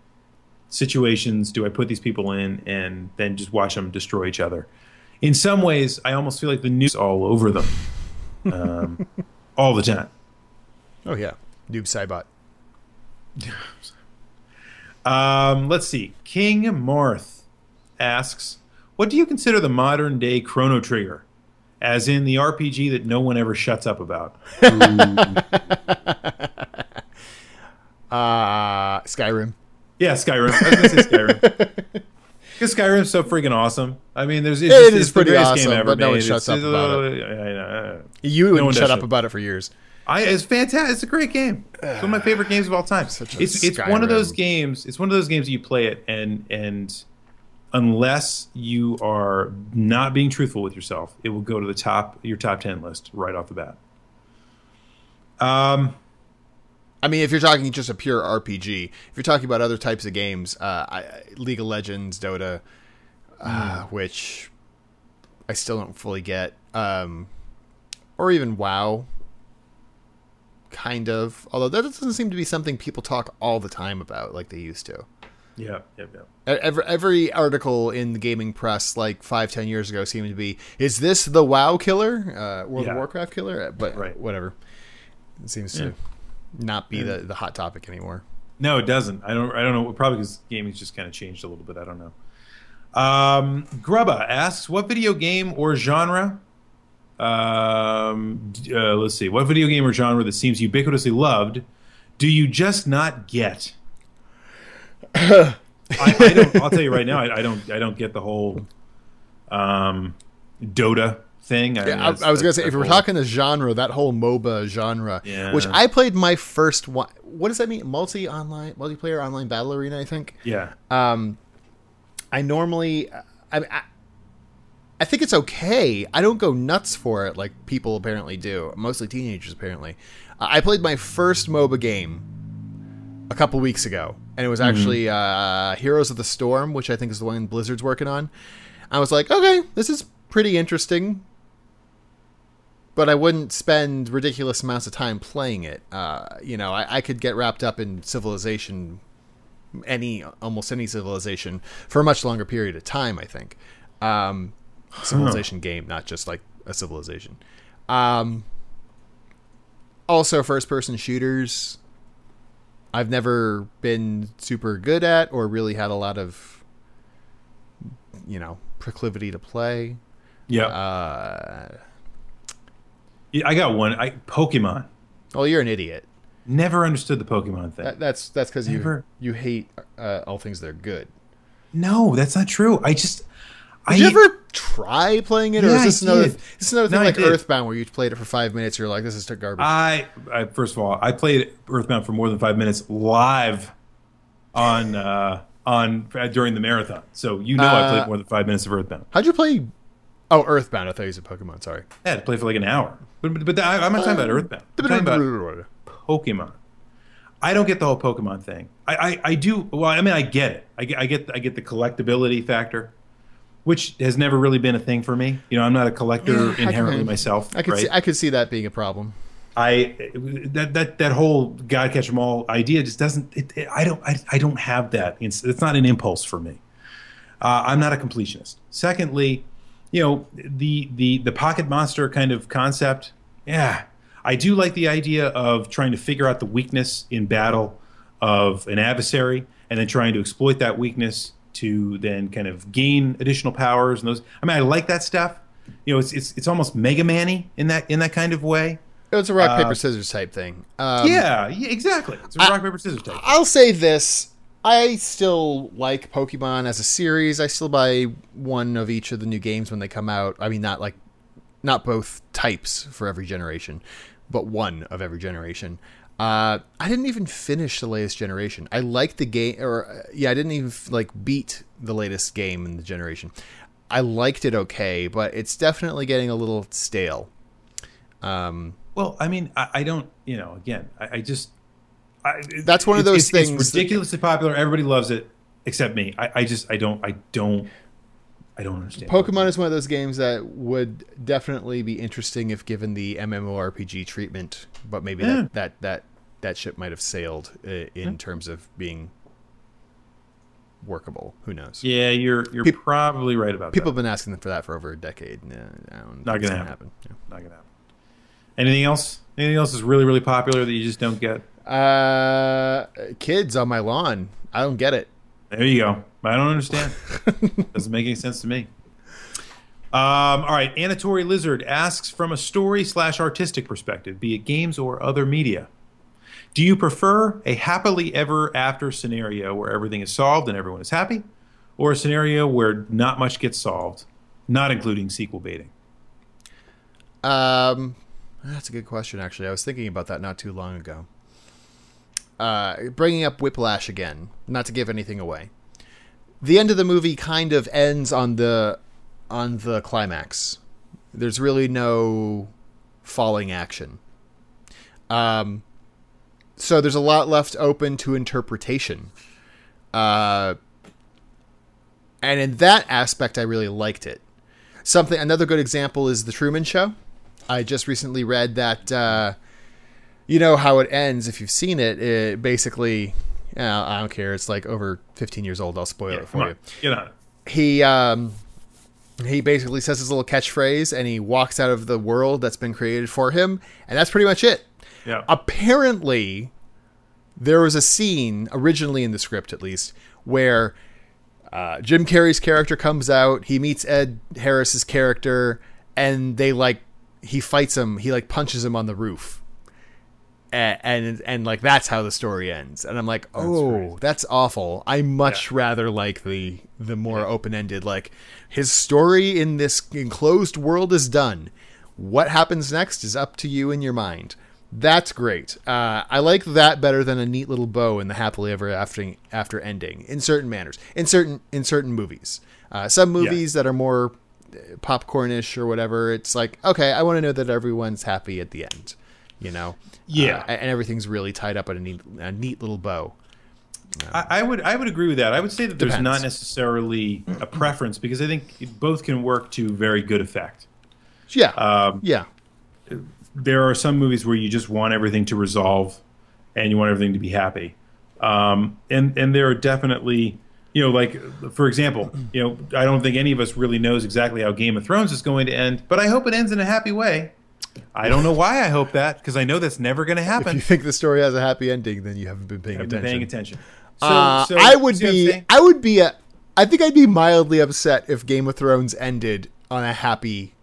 situations do I put these people in and then just watch them destroy each other. In some ways, I almost feel like the noob's all over them um, all the time. Oh, yeah. Noob Saibot. um, let's see. King Marth asks, what do you consider the modern-day Chrono Trigger? As in the R P G that no one ever shuts up about. uh, Skyrim. Yeah, Skyrim. I was going to say Skyrim. Because Skyrim's so freaking awesome. I mean, there's it's, it is it's pretty the greatest awesome, game ever but made. No one shuts it's, up it's, about uh, it. I know, I know. You wouldn't no shut up shit. about it for years. I, it's fantastic. It's a great game. It's one of my favorite games of all time. It's it's one of those games. It's one of those games that you play it and and unless you are not being truthful with yourself, it will go to the top, your top ten list right off the bat. Um, I mean, if you're talking just a pure R P G, if you're talking about other types of games, uh, I, League of Legends, Dota, uh, mm. which I still don't fully get, um, or even WoW, kind of. Although that doesn't seem to be something people talk all the time about like they used to. Yeah, yeah, yeah. Every, every article in the gaming press like five, ten years ago seemed to be, is this the WoW killer? Uh, World yeah. of Warcraft killer? But right. whatever. It seems to yeah. not be yeah. the, the hot topic anymore. No, it doesn't. I don't I don't know. Probably because gaming's just kind of changed a little bit. I don't know. Um, Grubba asks, what video game or genre? Um, uh, let's see. What video game or genre that seems ubiquitously loved do you just not get? I, I don't, I'll tell you right now, I, I don't. I don't get the whole um, Dota thing. I, yeah, I, I was gonna say, if whole, we're talking the genre, that whole MOBA genre, yeah. which I played my first one. What does that mean? Multi online, multiplayer online battle arena, I think. Yeah. Um, I normally, I, I, I think it's okay. I don't go nuts for it like people apparently do. Mostly teenagers, apparently. Uh, I played my first MOBA game a couple weeks ago. And it was actually mm-hmm. uh, Heroes of the Storm, which I think is the one Blizzard's working on. I was like, okay, this is pretty interesting. But I wouldn't spend ridiculous amounts of time playing it. Uh, you know, I, I could get wrapped up in Civilization, any almost any Civilization, for a much longer period of time, I think. Um, civilization huh. game, not just like a Civilization. Um, also, first-person shooters... I've never been super good at or really had a lot of, you know, proclivity to play. Yeah. Uh, yeah I got one. I Pokemon. Oh, you're an idiot. Never understood the Pokemon thing. That, that's that's because you you hate uh, all things that are good. No, that's not true. I just... Did I, you ever try playing it? Or yeah, is this another, this another thing no, like Earthbound where you played it for five minutes and you're like, this is garbage? I, I First of all, I played Earthbound for more than five minutes live on uh, on uh, during the marathon. So you know uh, I played more than five minutes of Earthbound. How'd you play? Oh, Earthbound. I thought you said Pokemon. Sorry. Yeah, I played for like an hour. But, but, but I, I'm not talking about Earthbound. I'm talking about Pokemon. I don't get the whole Pokemon thing. I, I, I do. Well, I mean, I get it. I get, I get, I get the collectability factor, which has never really been a thing for me. You know, I'm not a collector inherently I can, myself. I could right? see, I could see that being a problem. I that that that whole God catch 'em all idea just doesn't. It, it, I don't. I, I don't have that. It's, it's not an impulse for me. Uh, I'm not a completionist. Secondly, you know, the the the pocket monster kind of concept. Yeah, I do like the idea of trying to figure out the weakness in battle of an adversary and then trying to exploit that weakness to then kind of gain additional powers and those. I mean, I like that stuff. You know, it's it's it's almost Mega Man-y in that in that kind of way. It's a rock uh, paper scissors type thing. Um, yeah, yeah, exactly. It's a I, rock paper scissors type. I'll thing. say this: I still like Pokemon as a series. I still buy one of each of the new games when they come out. I mean, not like not both types for every generation, but one of every generation. Uh, I didn't even finish the latest generation. I liked the game, or uh, yeah, I didn't even like beat the latest game in the generation. I liked it okay, but it's definitely getting a little stale. Um, well, I mean, I, I don't, you know, again, I, I just I, that's one of those it's, things. It's ridiculously that, popular. Everybody loves it, except me. I, I just, I don't, I don't, I don't understand. Pokemon is one of those games that would definitely be interesting if given the MMORPG treatment, but maybe yeah. that, that that that ship might have sailed uh, in yeah. terms of being workable. Who knows? Yeah, you're you're people, probably right about people that. People have been asking them for that for over a decade. No, no, Not going to happen. happen. Yeah. Not going to happen. Anything else? Anything else is really, really popular that you just don't get? Uh, kids on my lawn. I don't get it. There you go. I don't understand. Doesn't make any sense to me. Um, all right. Anatory Lizard asks, from a story slash artistic perspective, be it games or other media, do you prefer a happily ever after scenario where everything is solved and everyone is happy, or a scenario where not much gets solved, not including sequel baiting? Um, that's a good question, actually. I was thinking about that not too long ago. Uh, bringing up Whiplash again, not to give anything away. the end of the movie kind of ends on the on the climax. There's really no falling action. Um, so there's a lot left open to interpretation. Uh, and in that aspect, I really liked it. Something, another good example is The Truman Show. I just recently read that, uh, you know how it ends. If you've seen it, it basically, uh, I don't care. It's like over fifteen years old. I'll spoil yeah, it for you. Get on it. He, um, he basically says his little catchphrase and he walks out of the world that's been created for him. And that's pretty much it. Yeah. Apparently there was a scene originally in the script, at least, where, uh, Jim Carrey's character comes out, he meets Ed Harris's character, and they like, he fights him. He like punches him on the roof. And, and, and like, that's how the story ends. And I'm like, oh, that's, that's awful. I much yeah. rather like the, the more yeah. open-ended, like his story in this enclosed world is done. What happens next is up to you in your mind. That's great. Uh, I like that better than a neat little bow in the happily ever after, after ending in certain manners, in certain, in certain movies, uh, some movies yeah. that are more popcornish or whatever. It's like, okay, I want to know that everyone's happy at the end. You know, yeah, uh, and everything's really tied up in a neat, a neat little bow. Um, I, I would, I would agree with that. I would say that depends. There's not necessarily a preference because I think both can work to very good effect. Yeah, um, yeah. There are some movies where you just want everything to resolve, and you want everything to be happy. Um, and and there are definitely, you know, like for example, you know, I don't think any of us really knows exactly how Game of Thrones is going to end, but I hope it ends in a happy way. I don't know why I hope that, because I know that's never going to happen. If you think the story has a happy ending, then you haven't been paying haven't attention. Been paying attention. So, uh, so I would be, I would be, a, I think I'd be mildly upset if Game of Thrones ended on a happy.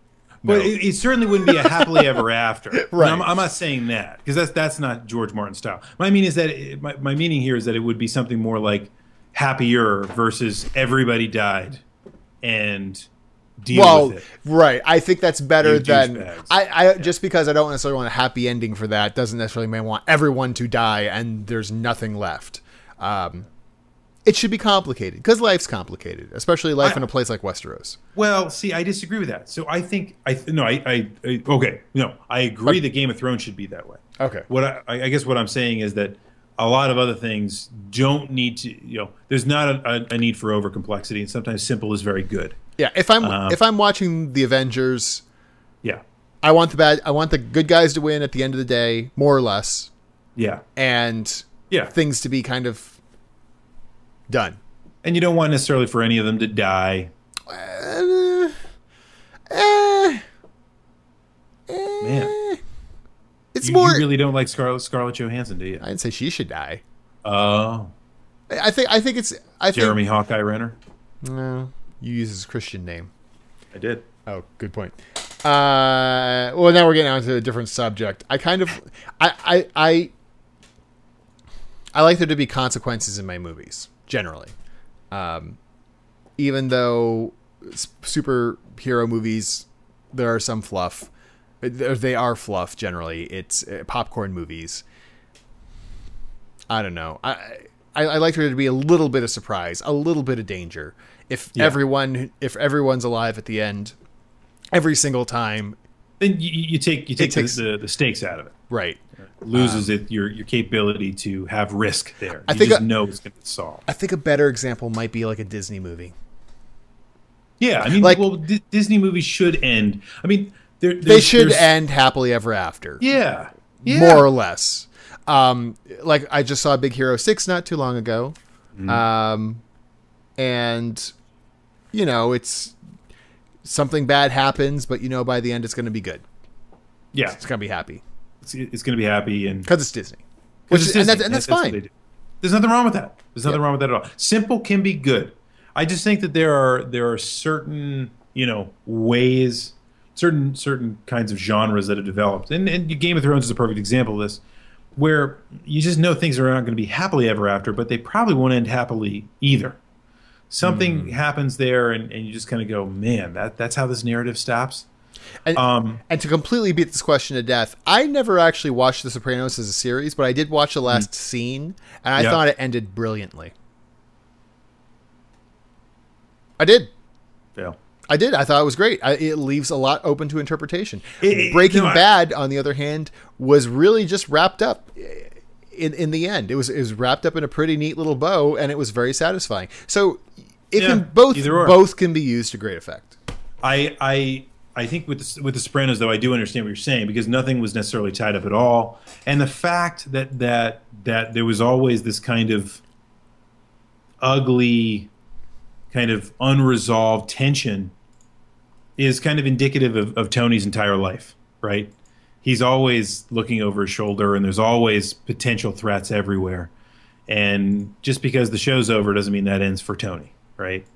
Well, no. it, it certainly wouldn't be a happily ever after. Right. I'm, I'm not saying that because that's that's not George Martin style. My meaning is that it, my, my meaning here is that it would be something more like happier versus everybody died and. Deal well, with it. Right. I think that's better Big than I, I yeah. just because I don't necessarily want a happy ending for that doesn't necessarily mean I want everyone to die and there's nothing left. Um, it should be complicated because life's complicated, especially life I, in a place like Westeros. Well, see, I disagree with that. So I think I no, I, I, I OK, no, I agree okay. that Game of Thrones should be that way. OK, what I, I guess what I'm saying is that a lot of other things don't need to, you know, there's not a, a, a need for over complexity. And sometimes simple is very good. Yeah, if I'm um, if I'm watching the Avengers, yeah, I want the bad, I want the good guys to win at the end of the day, more or less. Yeah, and yeah, things to be kind of done. And you don't want necessarily for any of them to die. Uh, uh, Man, it's you, more. You really don't like Scarlett Scarlett Johansson, do you? I didn't say she should die. Oh, uh, I think I think it's I Jeremy think, Hawkeye Renner. No. You use his Christian name. I did. Oh, good point. Uh, well, now we're getting on to a different subject. I kind of, I, I, I, I like there to be consequences in my movies generally, um, even though superhero movies there are some fluff. They are fluff generally. It's popcorn movies. I don't know. I, I, I like there to be a little bit of surprise, a little bit of danger. If yeah. everyone, if everyone's alive at the end, every single time, then you, you take you take takes, the, the stakes out of it, right? It loses um, it your your capability to have risk there. I you think just a, know it's going to solve. I think a better example might be like a Disney movie. Yeah, I mean, like, well, D- Disney movies should end. I mean, there, they should end happily ever after. Yeah, yeah. more or less. Um, like I just saw Big Hero six not too long ago. Mm-hmm. Um. And, you know, it's something bad happens, but, you know, by the end, it's going to be good. Yeah. It's, it's going to be happy. It's, it's going to be happy. And because it's Disney. Which it's is, Disney. And, that's, and that's, that's fine. There's nothing wrong with that. There's nothing yeah. wrong with that at all. Simple can be good. I just think that there are there are certain, you know, ways, certain certain kinds of genres that have developed. And, and Game of Thrones is a perfect example of this, where you just know things are not going to be happily ever after, but they probably won't end happily either. Something mm. happens there, and, and you just kind of go, man, that, that's how this narrative stops. And, um, and to completely beat this question to death, I never actually watched The Sopranos as a series, but I did watch the last mm. scene, and I yep. thought it ended brilliantly. I did. Yeah. I did. I thought it was great. I, it leaves a lot open to interpretation. It, Breaking no, I, Bad, on the other hand, was really just wrapped up in in the end. It was it was wrapped up in a pretty neat little bow, and it was very satisfying. So it yeah, can both both can be used to great effect. I I I think with the, with the Sopranos, though, I do understand what you're saying, because nothing was necessarily tied up at all, and the fact that that that there was always this kind of ugly, kind of unresolved tension is kind of indicative of, of Tony's entire life, right? He's always looking over his shoulder, and there's always potential threats everywhere. And just because the show's over doesn't mean that ends for Tony, right?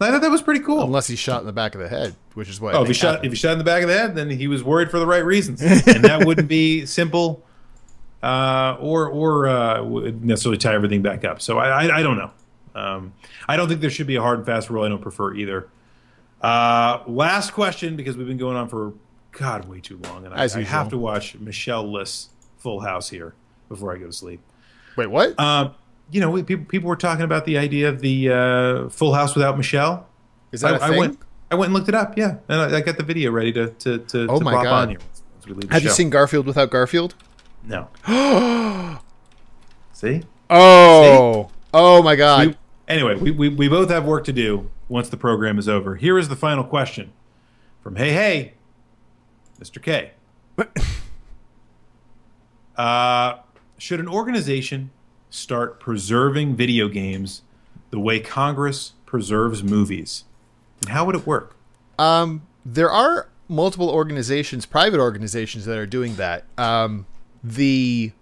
I thought that was pretty cool. Unless he's shot in the back of the head, which is what oh, if he shot if he shot in the back of the head, then he was worried for the right reasons, and that wouldn't be simple uh, or or uh, would necessarily tie everything back up. So I I, I don't know. Um, I don't think there should be a hard and fast rule. I don't prefer either. Uh, last question, because we've been going on for, God, way too long. And I, I have to watch Michelle List's Full House here before I go to sleep. Wait, what? Um, you know, we, people, people were talking about the idea of the uh, Full House without Michelle. Is that I, a thing? I went, I went and looked it up, yeah. And I, I got the video ready to to, to, oh to my pop God. on here. Have show. you seen Garfield without Garfield? No. See? Oh. See? Oh, my God. We, Anyway, we, we, we both have work to do once the program is over. Here is the final question from Hey Hey, Mister K. Uh, should an organization start preserving video games the way Congress preserves movies? And how would it work? Um, there are multiple organizations, private organizations, that are doing that. Um, the...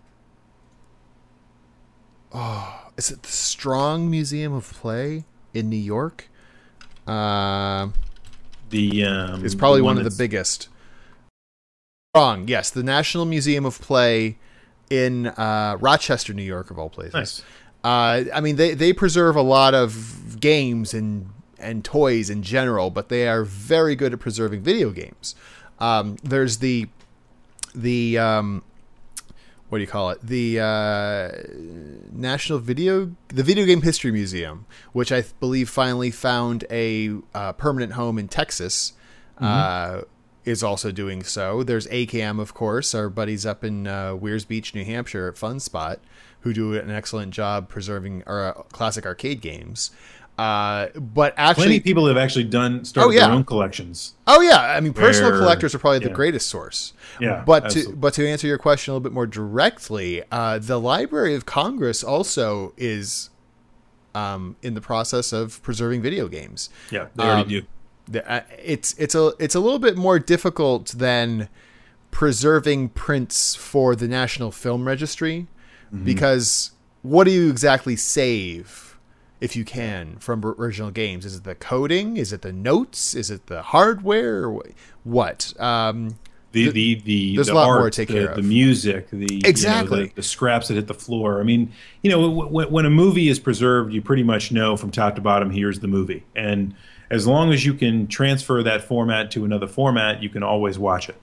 Oh... Is it the Strong Museum of Play in New York? Uh, the um, It's probably the one, one of the biggest. Strong, yes. The National Museum of Play in uh, Rochester, New York, of all places. Nice. Uh, I mean, they, they preserve a lot of games and, and toys in general, but they are very good at preserving video games. Um, there's the... the um, What do you call it? The uh, National Video, the Video Game History Museum, which I believe finally found a uh, permanent home in Texas, mm-hmm. uh, is also doing so. There's A CAM, of course, our buddies up in uh, Weirs Beach, New Hampshire, at Fun Spot, who do an excellent job preserving our uh, classic arcade games. Uh, but actually, plenty of people have actually done started oh, yeah. their own collections. Oh yeah, I mean, where, personal collectors are probably yeah. the greatest source. Yeah, but absolutely. to but to answer your question a little bit more directly, uh, the Library of Congress also is um, in the process of preserving video games. Yeah, they already um, do. The, uh, it's it's a it's a little bit more difficult than preserving prints for the National Film Registry, mm-hmm. because what do you exactly save? If you can, from original games? Is it the coding? Is it the notes? Is it the hardware? What? Um, the, the, the, there's the a lot art, more to take the, care of. The music, the, exactly. you know, the, the scraps that hit the floor. I mean, you know, when, when a movie is preserved, you pretty much know from top to bottom, here's the movie. And as long as you can transfer that format to another format, you can always watch it.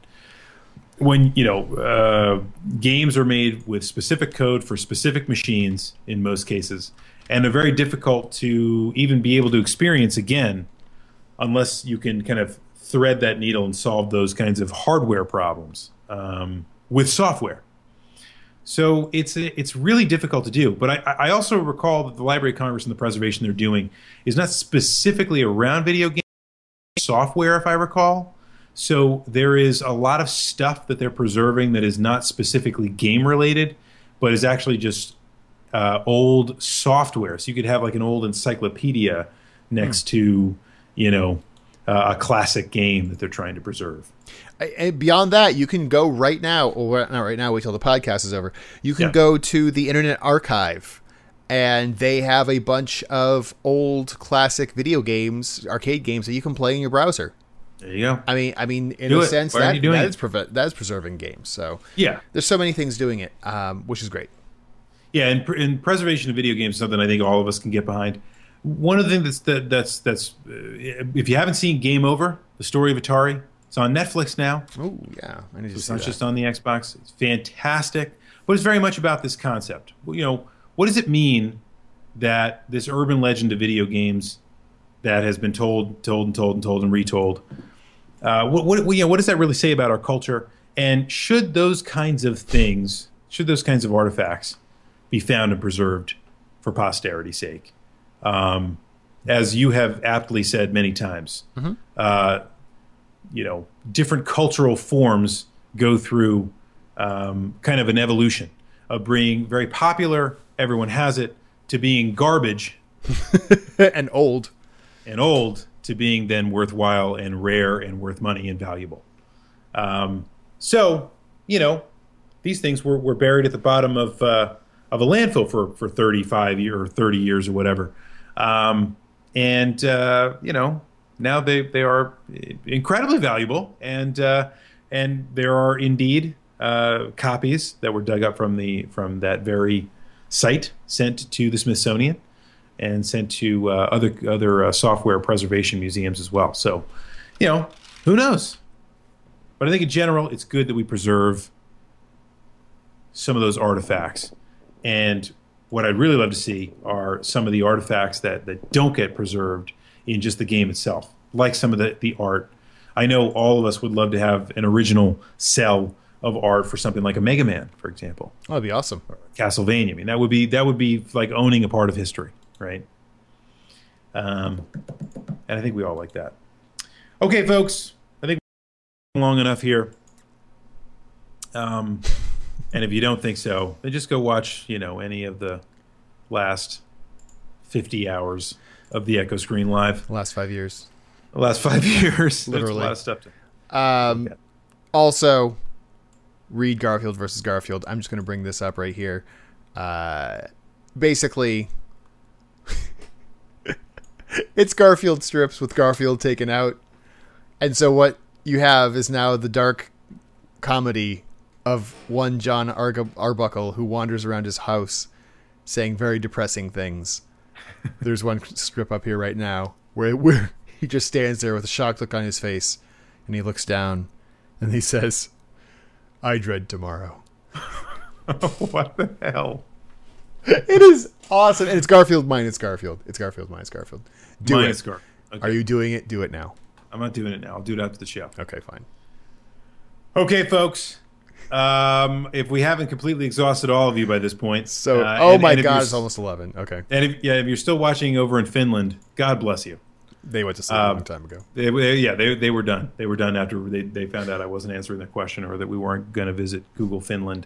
When, you know, uh, games are made with specific code for specific machines in most cases, and they're very difficult to even be able to experience again unless you can kind of thread that needle and solve those kinds of hardware problems um, with software. So it's it's really difficult to do. But I, I also recall that the Library of Congress and the preservation they're doing is not specifically around video games, software, if I recall. So there is a lot of stuff that they're preserving that is not specifically game-related, but is actually just... Uh, old software. So you could have like an old encyclopedia next mm. to, you know, uh, a classic game that they're trying to preserve. And beyond that, you can go right now, or not right now, wait till the podcast is over. You can yeah. go to the Internet Archive, and they have a bunch of old classic video games, arcade games that you can play in your browser. There you go. I mean, I mean, in Do a it. sense, Why that, that, is pre- that is preserving games. So yeah, there's so many things doing it, um, which is great. Yeah, and, and preservation of video games is something I think all of us can get behind. One of the things that's that, that's that's uh, if you haven't seen Game Over, the story of Atari, it's on Netflix now. Oh yeah, I need so to it's see not that. just on the Xbox. It's fantastic, but it's very much about this concept. You know, what does it mean that this urban legend of video games that has been told, told, and told, and told, and retold. Uh, what, what, you know, what does that really say about our culture? And should those kinds of things, should those kinds of artifacts be found and preserved for posterity's sake? Um, as you have aptly said many times, mm-hmm. uh, you know, different cultural forms go through um, kind of an evolution of being very popular, everyone has it, to being garbage. and old. And old, to being then worthwhile and rare and worth money and valuable. Um, so, you know, these things were, were buried at the bottom of uh, of a landfill for, for thirty-five years or thirty years or whatever. Um, and, uh, you know, now they, they are incredibly valuable. And uh, and there are indeed uh, copies that were dug up from the from that very site, sent to the Smithsonian and sent to uh, other other uh, software preservation museums as well. So, you know, who knows? But I think in general, it's good that we preserve some of those artifacts. And what I'd really love to see are some of the artifacts that, that don't get preserved in just the game itself, like some of the, the art. I know all of us would love to have an original cell of art for something like a Mega Man, for example. Oh, that'd be awesome. Or Castlevania. I mean, that would be that would be like owning a part of history. Right. Um, and I think we all like that. Okay, folks, I think we're long enough here. Um, and if you don't think so, then just go watch, you know, any of the last fifty hours of the Echo Screen Live. Last five years. The last five years. Literally. There's a lot of stuff to. Um, yeah. Also, read Garfield versus Garfield. I'm just going to bring this up right here. Uh, basically... It's Garfield strips with Garfield taken out. And so what you have is now the dark comedy of one John Arg- Arbuckle who wanders around his house saying very depressing things. There's one strip up here right now where, where he just stands there with a shocked look on his face and he looks down and he says, I dread tomorrow. Oh, what the hell? It is awesome. And it's Garfield minus Garfield. It's Garfield minus Garfield. Do minus it. Garfield. Okay. Are you doing it? Do it now. I'm not doing it now. I'll do it after the show. Okay, fine. Okay, folks. Um, if we haven't completely exhausted all of you by this point. So, uh, oh and, my and God, it's almost eleven. Okay. And if, yeah, if you're still watching over in Finland, God bless you. They went to sleep um, a long time ago. They, they, yeah, they, they were done. They were done after they, they found out I wasn't answering their question or that we weren't going to visit Google Finland.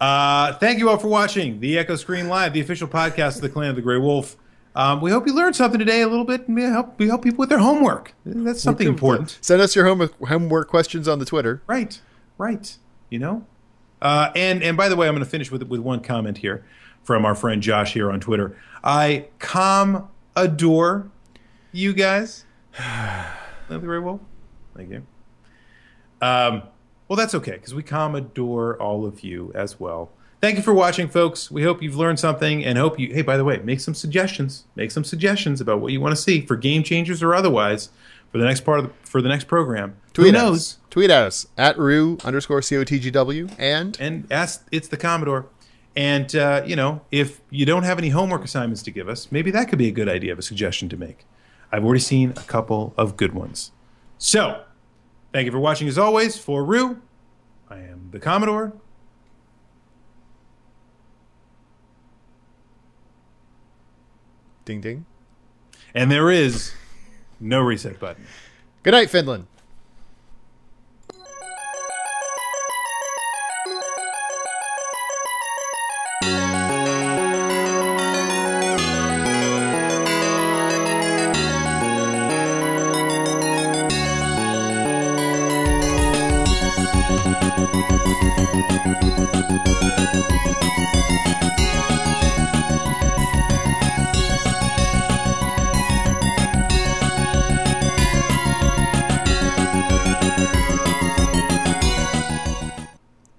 Uh, thank you all for watching the Echo Screen Live, the official podcast of the Clan of the Grey Wolf. Um, we hope you learned something today a little bit, and we help, we help people with their homework. That's something important. Send us your homework, homework questions on the Twitter. Right, right. You know, uh, and and by the way, I'm going to finish with with one comment here from our friend Josh here on Twitter. I calm adore you guys. Clan of the Grey Wolf. Thank you. Um. Well, that's okay, because we calm adore all of you as well. Thank you for watching, folks. We hope you've learned something and hope you... Hey, by the way, make some suggestions. Make some suggestions about what you want to see for Game Changers or otherwise for the next part of the, for the next program. Tweet Who knows? Us. Tweet at us, at Rue underscore C O T G W and... And ask It's the Commodore. And, uh, you know, if you don't have any homework assignments to give us, maybe that could be a good idea of a suggestion to make. I've already seen a couple of good ones. So... Thank you for watching, as always. For Rue, I am the Commodore. Ding, ding. And there is no reset button. Good night, Finland.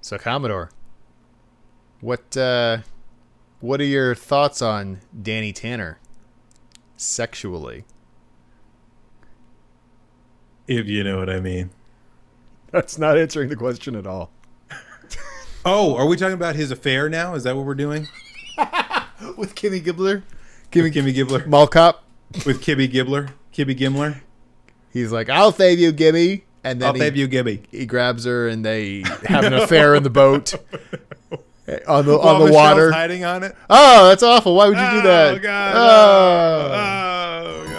So, Commodore, what uh, what are your thoughts on Danny Tanner sexually? If you know what I mean. That's not answering the question at all. Oh, are we talking about his affair now? Is that what we're doing? With Kimmy Gibbler? Kimmy Kimmy Gibbler. Mall Cop? with Kimmy Gibbler. Kimmy Gibbler. He's like, I'll save you, Gibby. And then I'll he, save you, Gibby. He grabs her, and they have an affair in the boat. On the, on the water. Hiding on it. Oh, that's awful. Why would you oh, do that? God. Oh, God. Oh, God.